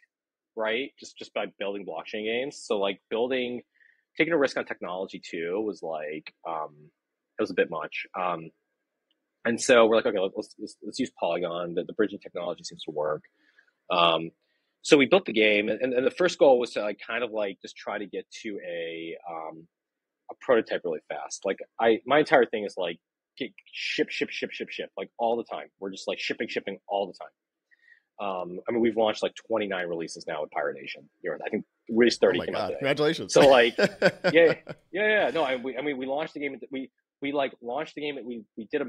right? Just by building blockchain games. So like taking a risk on technology too was like, it was a bit much. And so we're like, okay, let's use Polygon. The bridging technology seems to work. So we built the game, and the first goal was to like kind of like just try to get to a prototype really fast. Like my entire thing is like ship like all the time. We're just like shipping all the time. I mean, we've launched like 29 releases now with Pirate Nation. I think release 30 came out today. Congratulations! So like, yeah. No, we launched the game. We like launched the game. We did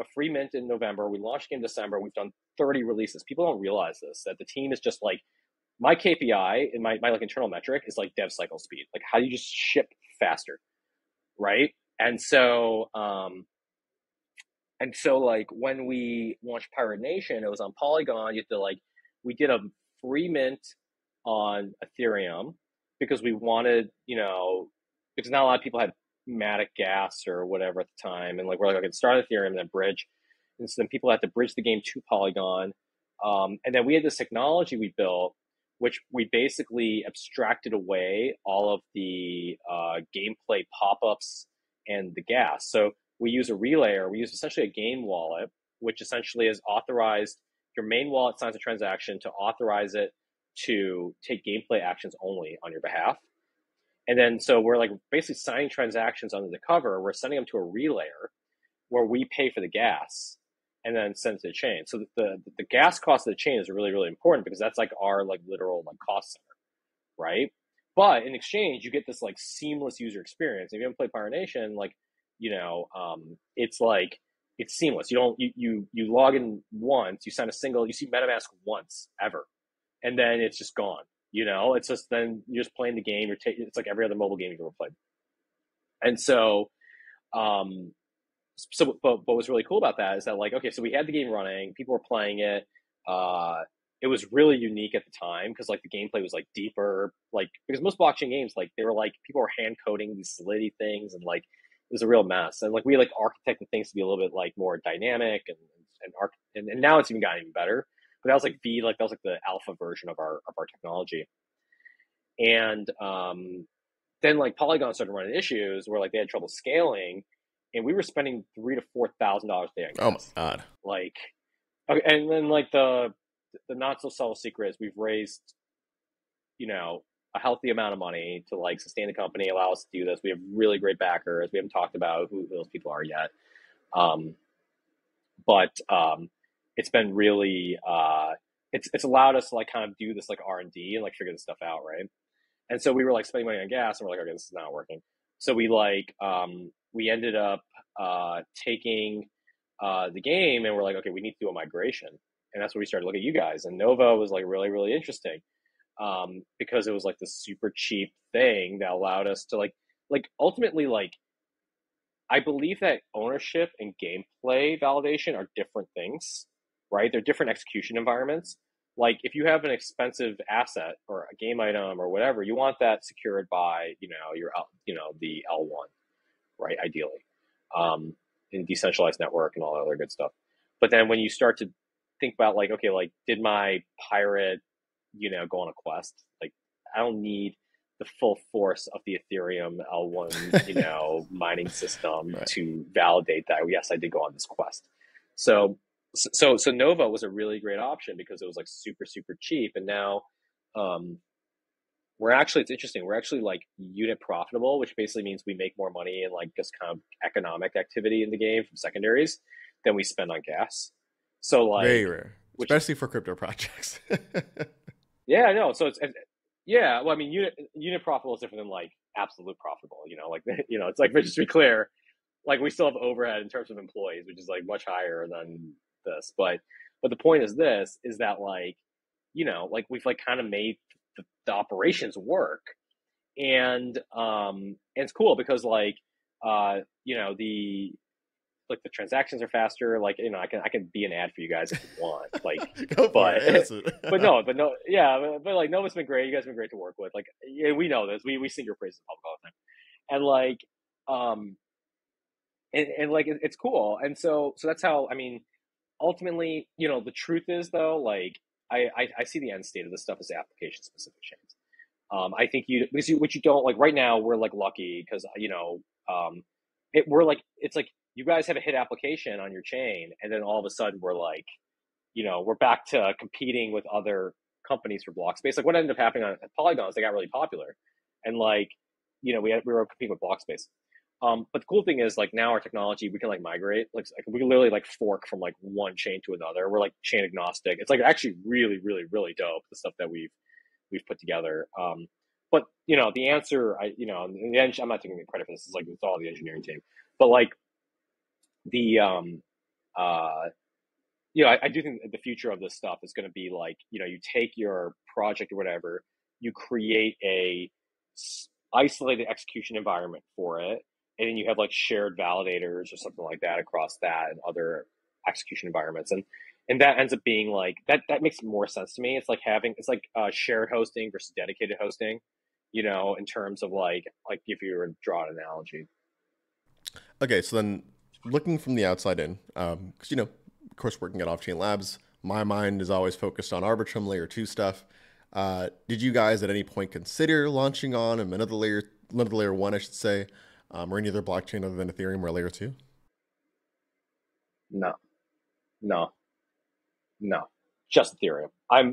a free mint in November. We launched the game in December. We've done 30 releases. People don't realize this, that the team is just like, my KPI and my like internal metric is like dev cycle speed. Like, how do you just ship faster, right? And so like when we launched Pirate Nation, it was on Polygon. We did a free mint on Ethereum because we wanted, because not a lot of people had Matic gas or whatever at the time, and like we're like, okay, start Ethereum and then bridge, and so then people had to bridge the game to Polygon, and then we had this technology we built, which we basically abstracted away all of the gameplay pop-ups and the gas. So we use a relayer. We use essentially a game wallet, which essentially is authorized. Your main wallet signs a transaction to authorize it to take gameplay actions only on your behalf. And then, so we're like basically signing transactions under the cover. We're sending them to a relayer where we pay for the gas and then send it to the chain. So the gas cost of the chain is really, really important because that's like our like literal like cost center, right? But in exchange, you get this like seamless user experience. If you haven't played Pirate Nation, like, it's like, it's seamless. You log in once, you see MetaMask once ever, and then it's just gone. It's just then you're just playing the game. It's like every other mobile game you've ever played. And so, but what's really cool about that is that like, okay, so we had the game running, people were playing it. It was really unique at the time because like the gameplay was like deeper, like because most blockchain games, like they were like people were hand coding these solidity things and like it was a real mess. And like we like architected things to be a little bit like more dynamic and now it's even gotten even better. But that was like the alpha version of our technology. And then like Polygon started running issues where like they had trouble scaling, and we were spending $3,000 to $4,000 a day on gas. Oh my god. Like, okay, and then like the not so subtle secret is we've raised, a healthy amount of money to like sustain the company, allow us to do this. We have really great backers. We haven't talked about who those people are yet. It's been really, it's allowed us to like kind of do this like R&D and like figure this stuff out, right? And so we were like spending money on gas, and we're like, okay, this is not working. So we like, we ended up taking the game, and we're like, okay, we need to do a migration. And that's where we started looking at you guys. And Nova was like really, really interesting because it was like this super cheap thing that allowed us to like ultimately like, I believe that ownership and gameplay validation are different things. Right? They're different execution environments. Like if you have an expensive asset or a game item or whatever, you want that secured by, the L1, right? Ideally, in decentralized network and all that other good stuff. But then when you start to think about like, okay, like did my pirate, go on a quest? Like I don't need the full force of the Ethereum L1, mining system right. To validate that. Yes, I did go on this quest. So Nova was a really great option because it was like super, super cheap. And now it's interesting. We're actually like unit profitable, which basically means we make more money in like just kind of economic activity in the game from secondaries than we spend on gas. So like very rare, especially for crypto projects. Yeah, I know. So it's, yeah. Well, I mean, unit profitable is different than like absolute profitable, you know, like, you know, it's like, but just to be clear, like we still have overhead in terms of employees, which is like much higher than this. But the point is this, is that like, you know, like we've like kind of made the operations work. And it's cool because like, you know, the transactions are faster. Like, you know, I can be an ad for you guys if you want. Like, but no, yeah. But like, Nova's been great. You guys have been great to work with. Like, yeah, we know this, we sing your praises in public all the time. And like, and like, it's cool. And so that's how, I mean, ultimately, you know, the truth is though, like, I see the end state of this stuff as application specific chains. I think because you don't like right now, we're like lucky because, you know, it's like you guys have a hit application on your chain. And then all of a sudden we're like, you know, we're back to competing with other companies for block space. Like what ended up happening at Polygon is they got really popular. And like, you know, we were competing with block space. But the cool thing is like now our technology, we can like migrate, like we can literally like fork from like one chain to another. We're like chain agnostic. It's like actually really, really, really dope, the stuff that we've put together. But you know, the answer, I'm not taking any credit for this. It's like, it's all the engineering team, but like the, you know, I do think the future of this stuff is going to be like, you know, you take your project or whatever, you create a isolated execution environment for it. And then you have like shared validators or something like that across that and other execution environments. And that ends up being like, that makes more sense to me. It's like shared hosting versus dedicated hosting, you know, in terms of like if you were to draw an analogy. Okay. So then looking from the outside in, cause you know, of course, working at Offchain Labs, my mind is always focused on Arbitrum layer 2 stuff. Did you guys at any point consider launching on another layer 1, I should say, or any other blockchain other than Ethereum or layer 2? No, just Ethereum.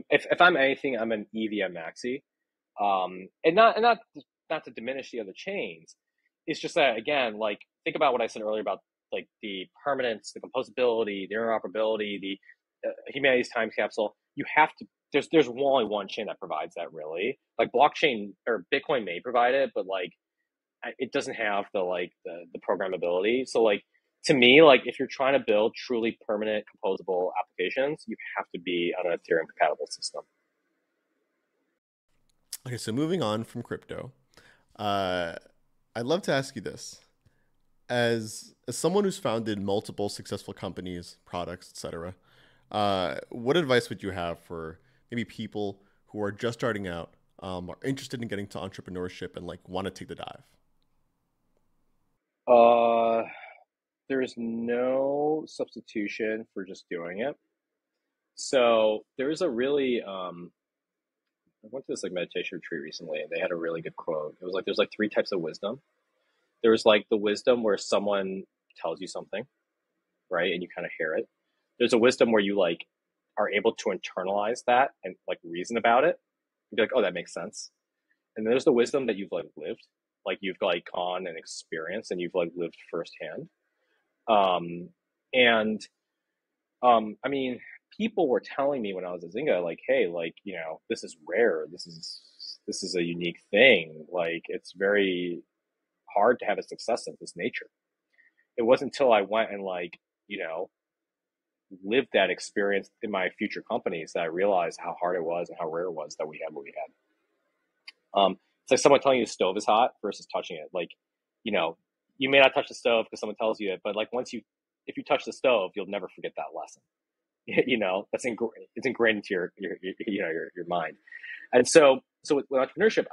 If I'm anything, I'm an EVM maxi, and not to diminish the other chains. It's just that again, like think about what I said earlier about like the permanence, the composability, the interoperability, the humanity's time capsule. You have to. There's only one chain that provides that really. Like blockchain or Bitcoin may provide it, but like, it doesn't have the programmability. So like, to me, like if you're trying to build truly permanent composable applications, you have to be on an Ethereum compatible system. Okay. So moving on from crypto, I'd love to ask you this as someone who's founded multiple successful companies, products, etc. What advice would you have for maybe people who are just starting out, are interested in getting to entrepreneurship and like want to take the dive? There's no substitution for just doing it. So there's a really, I went to this like meditation retreat recently and they had a really good quote. It was like, there's like three types of wisdom. There was like the wisdom where someone tells you something, right? And you kind of hear it. There's a wisdom where you like are able to internalize that and like reason about it. You'd be like, oh, that makes sense. And there's the wisdom that you've like lived. Like you've like gone and experienced and you've like lived firsthand. I mean, people were telling me when I was at Zynga, like, hey, like, you know, this is rare. This is a unique thing. Like it's very hard to have a success of this nature. It wasn't until I went and like, you know, lived that experience in my future companies that I realized how hard it was and how rare it was that we had what we had. It's like someone telling you the stove is hot versus touching it. Like, you know, you may not touch the stove because someone tells you it, but like if you touch the stove, you'll never forget that lesson. You know, that's it's ingrained into your mind. And so with entrepreneurship,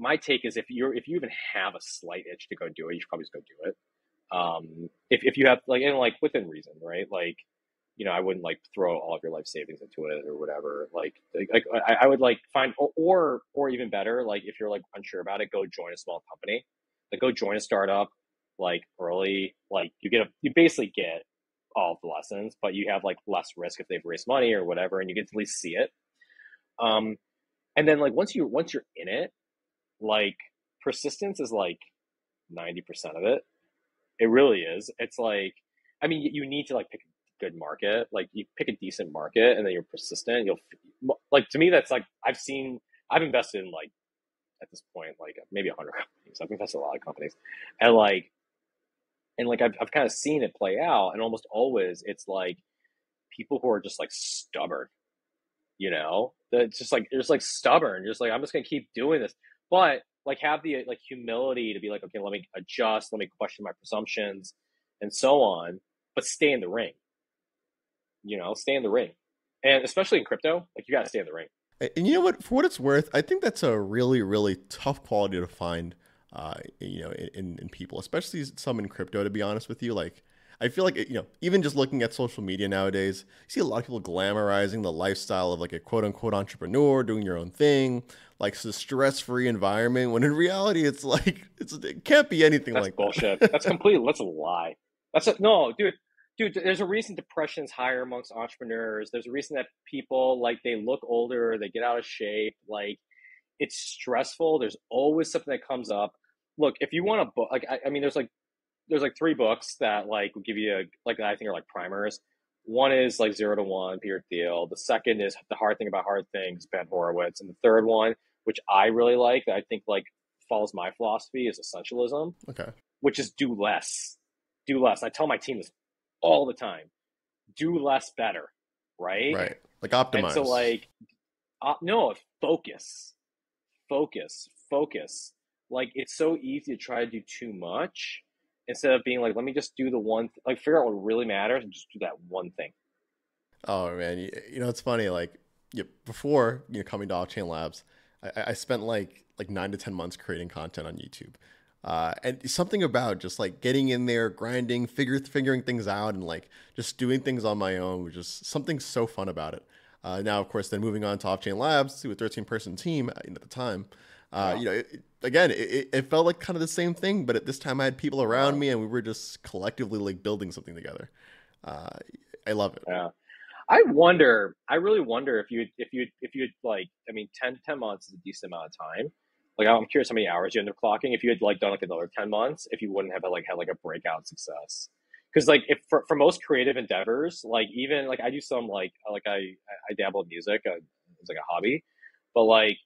my take is if you even have a slight itch to go do it, you should probably just go do it. If you have like, and like within reason, right? Like, you know, I wouldn't like throw all of your life savings into it or whatever. Like I would like find, or even better, like if you're like unsure about it, go join a small company, like go join a startup, like early, like you basically get all of the lessons, but you have like less risk if they've raised money or whatever, and you get to at least see it. And then like once you're in it, like persistence is like 90% of it. It really is. It's like, I mean, you need to like pick a good market, like you pick a decent market, and then you're persistent. You'll like, to me, that's like, I've invested in like, at this point, like maybe 100 companies. I've invested in a lot of companies, and like I've kind of seen it play out, and almost always it's like people who are just like stubborn, you know, that's just like, it's like stubborn, just like, I'm just gonna keep doing this, but like have the like humility to be like, okay, let me adjust, let me question my presumptions and so on, but stay in the ring, you know, stay in the ring. And especially in crypto, like you gotta stay in the ring. And you know what, for what it's worth, I think that's a really, really tough quality to find, you know, in people, especially some in crypto, to be honest with you. Like, I feel like, you know, even just looking at social media nowadays, you see a lot of people glamorizing the lifestyle of like a quote unquote entrepreneur, doing your own thing, like it's a stress-free environment, when in reality, it's like, it can't be anything that's like bullshit. That. That's complete. That's a lie. No, dude, there's a reason depression's higher amongst entrepreneurs. There's a reason that people, like, they look older, they get out of shape. Like, it's stressful. There's always something that comes up. Look, if you want a book, like, I mean, there's three books that, like, will give you, like, I think are, like, primers. One is, like, 0 to 1, Peter Thiel. The second is The Hard Thing About Hard Things, Ben Horowitz. And the third one, which I really like, that I think, like, follows my philosophy, is essentialism. Okay. Which is do less. Do less. I tell my team this all the time. Do less better, right? Like optimize. And so like focus. Like it's so easy to try to do too much instead of being like, let me just do the one like figure out what really matters and just do that one thing. Oh man, you know, it's funny, like before, you know, coming to Offchain Labs, I spent like 9 to 10 months creating content on YouTube. And something about just like getting in there, grinding, figuring things out, and like just doing things on my own was just something so fun about it. Now, of course, then moving on to Offchain Labs to a 13-person team at the time, wow. You know, it felt like kind of the same thing, but at this time I had people around me, and we were just collectively like building something together. I love it. Yeah, I really wonder if you like, I mean, 10 months is a decent amount of time. Like, I'm curious how many hours you end up clocking. If you had like done like another 10 months, if you wouldn't have like had like a breakout success. Cause like if for most creative endeavors, like even like I do some like I dabble in music, it's like a hobby, but like,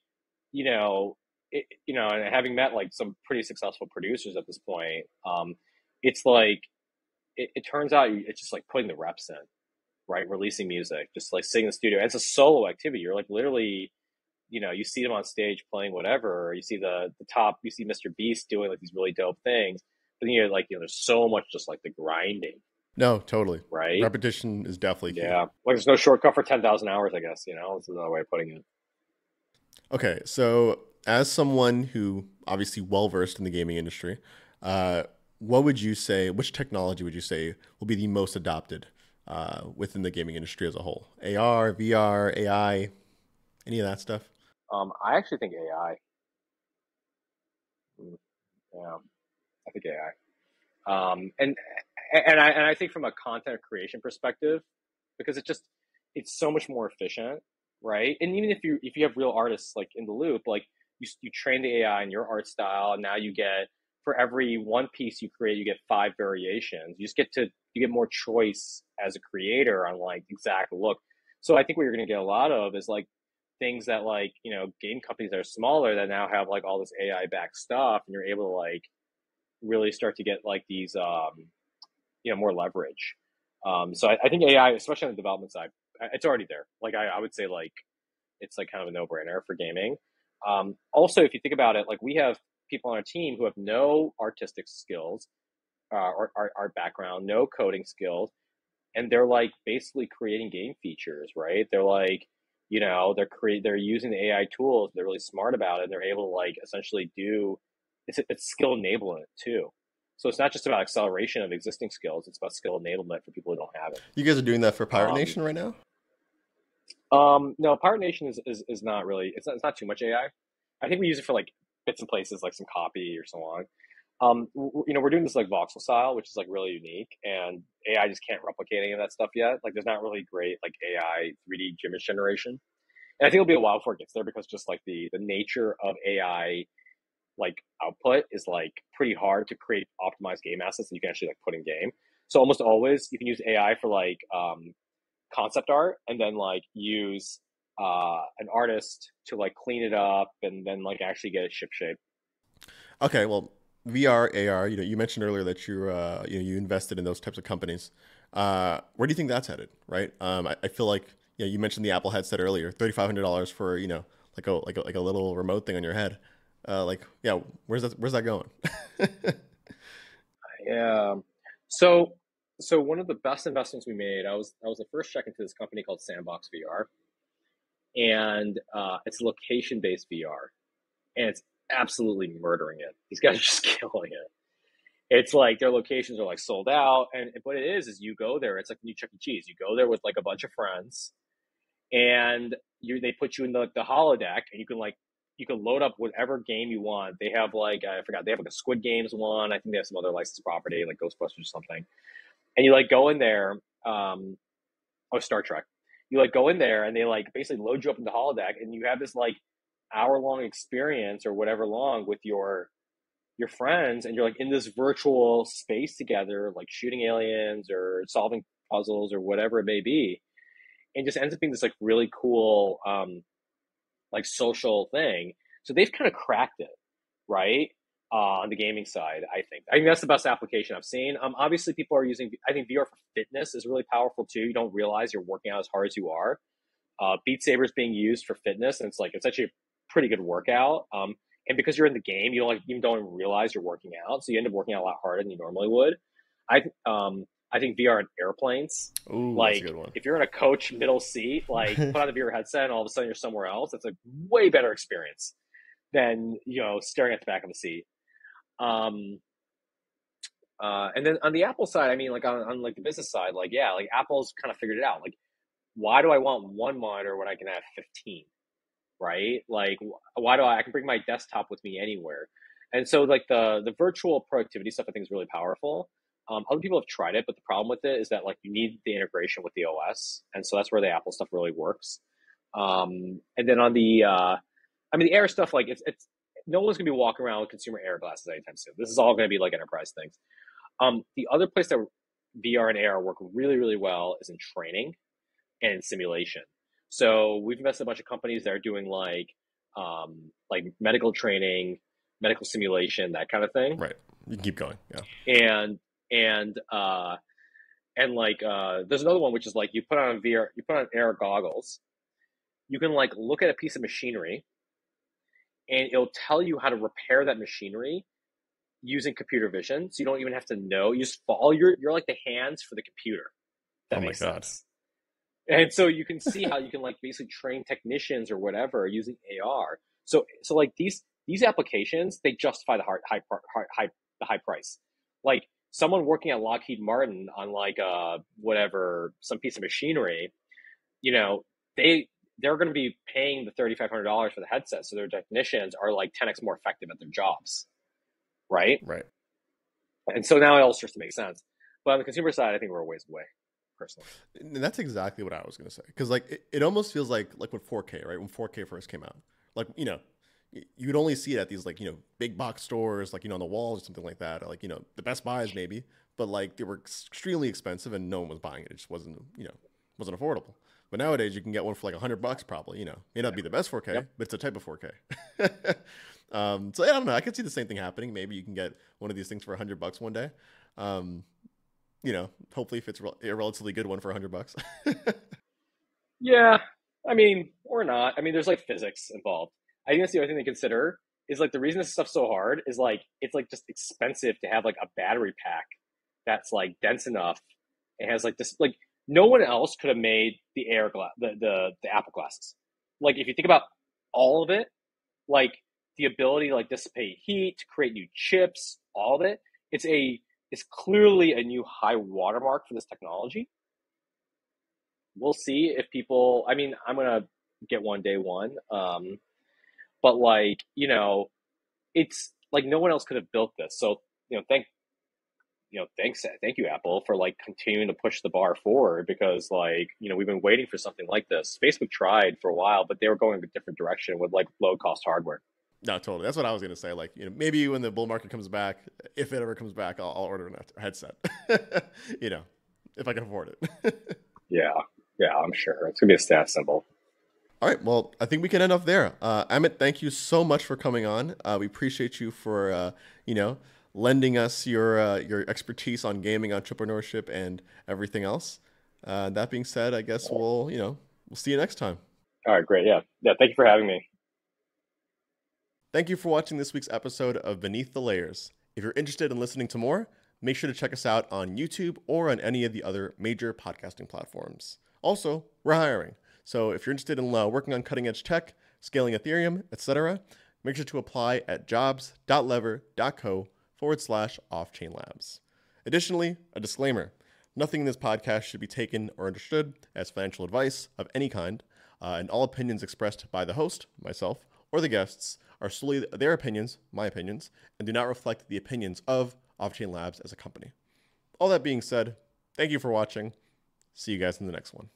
you know, and having met like some pretty successful producers at this point, it's like, it turns out it's just like putting the reps in, right? Releasing music, just like sitting in the studio. It's a solo activity. You're like literally, you know, you see them on stage playing whatever, or you see the top, you see Mr. Beast doing like these really dope things, but then you're like, you know, there's so much just like the grinding. No, totally. Right. Repetition is definitely key. Yeah. Like there's no shortcut for 10,000 hours, I guess, you know, that's another way of putting it. Okay. So as someone who obviously well-versed in the gaming industry, what would you say, which technology would you say will be the most adopted within the gaming industry as a whole? AR, VR, AI, any of that stuff? I actually think AI. Yeah, I think AI. And I think from a content creation perspective, because it's so much more efficient, right? And even if you have real artists like in the loop, like you train the AI in your art style, and now you get, for every one piece you create, you get 5 variations. You get more choice as a creator on like exact look. So I think what you're going to get a lot of is like things that, like, you know, game companies that are smaller that now have like all this AI backed stuff, and you're able to like really start to get like these, you know, more leverage. So I think AI, especially on the development side, it's already there. Like I would say like, it's like kind of a no brainer for gaming. Also, if you think about it, like we have people on our team who have no artistic skills, or art background, no coding skills. And they're like basically creating game features, right? They're like, you know, they're using the AI tools. They're really smart about it. And they're able to like essentially do, it's skill enablement too. So it's not just about acceleration of existing skills. It's about skill enablement for people who don't have it. You guys are doing that for Pirate Nation right now? No, Pirate Nation is not really, it's not too much AI. I think we use it for like bits and places, like some copy or so on. You know, we're doing this like voxel style, which is like really unique, and AI just can't replicate any of that stuff yet. Like there's not really great like AI 3D image generation. And I think it'll be a while before it gets there, because just like the nature of AI like output is like pretty hard to create optimized game assets that you can actually like put in game. So almost always you can use AI for like concept art, and then like use an artist to like clean it up and then like actually get it shipshape. Okay, well, VR, AR, you know, you mentioned earlier that you invested in those types of companies. Where do you think that's headed, right? I feel like, you know, you mentioned the Apple headset earlier, $3,500 for, you know, like a little remote thing on your head. Where's that going? Yeah. So one of the best investments we made, I was the first check into this company called Sandbox VR, and it's location-based VR, and it's absolutely murdering it. These guys are just killing it. It's like their locations are like sold out, and what it is you go there. It's like a new Chuck E. Cheese. You go there with like a bunch of friends, and they put you in the holodeck, and you can load up whatever game you want. They have like, I forgot, they have like a Squid Games one. I think they have some other licensed property, like Ghostbusters or something. And you like go in there, Star Trek. You like go in there and they like basically load you up in the holodeck, and you have this like hour-long experience or whatever long with your friends, and you're like in this virtual space together, like shooting aliens or solving puzzles or whatever it may be. And just ends up being this like really cool, like social thing. So they've kind of cracked it, right? On the gaming side, I think that's the best application I've seen. Obviously people are using, I think VR for fitness is really powerful too. You don't realize you're working out as hard as you are. Beat Saber is being used for fitness, and it's like, it's actually a pretty good workout. And because you're in the game, you don't like, you don't even realize you're working out. So you end up working out a lot harder than you normally would. I think VR in airplanes, like if you're in a coach middle seat, like put on the VR headset and all of a sudden you're somewhere else. That's a way better experience than, you know, staring at the back of the seat. And then on the Apple side, I mean, like on like the business side, like, yeah, like Apple's kind of figured it out. Like, why do I want one monitor when I can have 15, right? Like, why do I can bring my desktop with me anywhere. And so like the virtual productivity stuff I think is really powerful. Other people have tried it, but the problem with it is that like you need the integration with the OS, and so that's where the Apple stuff really works. And then on the, I mean, the Air stuff, like it's no one's gonna be walking around with consumer Air glasses anytime soon. This is all gonna be like enterprise things. The other place that VR and AR work really, really well is in training and in simulation. So we've invested in a bunch of companies that are doing like medical training, medical simulation, that kind of thing. Right. You can keep going. Yeah. And there's another one, which is like, you put on AR goggles, you can like look at a piece of machinery and it'll tell you how to repair that machinery using computer vision. So you don't even have to know, you just follow you're like the hands for the computer. Oh my God. And so you can see how you can like basically train technicians or whatever using AR. So like these applications, they justify the high price. Like, someone working at Lockheed Martin on like some piece of machinery, you know, they're going to be paying the $3,500 for the headset, so their technicians are like 10x more effective at their jobs, right? Right. And so now it all starts to make sense. But on the consumer side, I think we're a ways away, personally. And that's exactly what I was going to say, because like it almost feels like when 4K, right? When 4K first came out, like, you know, you'd only see it at these, like, you know, big box stores, like, you know, on the walls or something like that, or like, you know, the Best Buys maybe, but like they were extremely expensive and no one was buying it. It just wasn't, you know, wasn't affordable. But nowadays you can get one for like $100 probably, you know, may not be the best 4K, but it's a type of 4K. So I don't know. I could see the same thing happening. Maybe you can get one of these things for $100 one day. You know, hopefully if it's a relatively good one for $100. Yeah. I mean, or not. I mean, there's like physics involved. I think that's the other thing to consider is like the reason this stuff's so hard is like, it's like just expensive to have like a battery pack that's like dense enough. It has like this, like no one else could have made the AR the Apple glasses. Like if you think about all of it, like the ability to like dissipate heat, to create new chips, all of it, it's clearly a new high watermark for this technology. We'll see if people, I mean, I'm going to get one day one. But like, you know, it's like no one else could have built this. So, you know, thank thank you, Apple, for like continuing to push the bar forward, because like, we've been waiting for something like this. Facebook tried for a while, but they were going a different direction with like low cost hardware. No, totally. That's what I was going to say. Like, maybe when the bull market comes back, if it ever comes back, I'll order a headset, if I can afford it. Yeah, I'm sure. It's going to be a status symbol. All right. Well, I think we can end up there. Amit, thank you so much for coming on. We appreciate you for, lending us your expertise on gaming, entrepreneurship, and everything else. That being said, I guess we'll see you next time. All right. Great. Yeah. Thank you for having me. Thank you for watching this week's episode of Beneath the Layers. If you're interested in listening to more, make sure to check us out on YouTube or on any of the other major podcasting platforms. Also, we're hiring. So if you're interested in working on cutting-edge tech, scaling Ethereum, etc., make sure to apply at jobs.lever.co/offchainlabs. Additionally, a disclaimer. Nothing in this podcast should be taken or understood as financial advice of any kind, and all opinions expressed by the host, myself, or the guests are solely their opinions, my opinions, and do not reflect the opinions of Offchain Labs as a company. All that being said, thank you for watching. See you guys in the next one.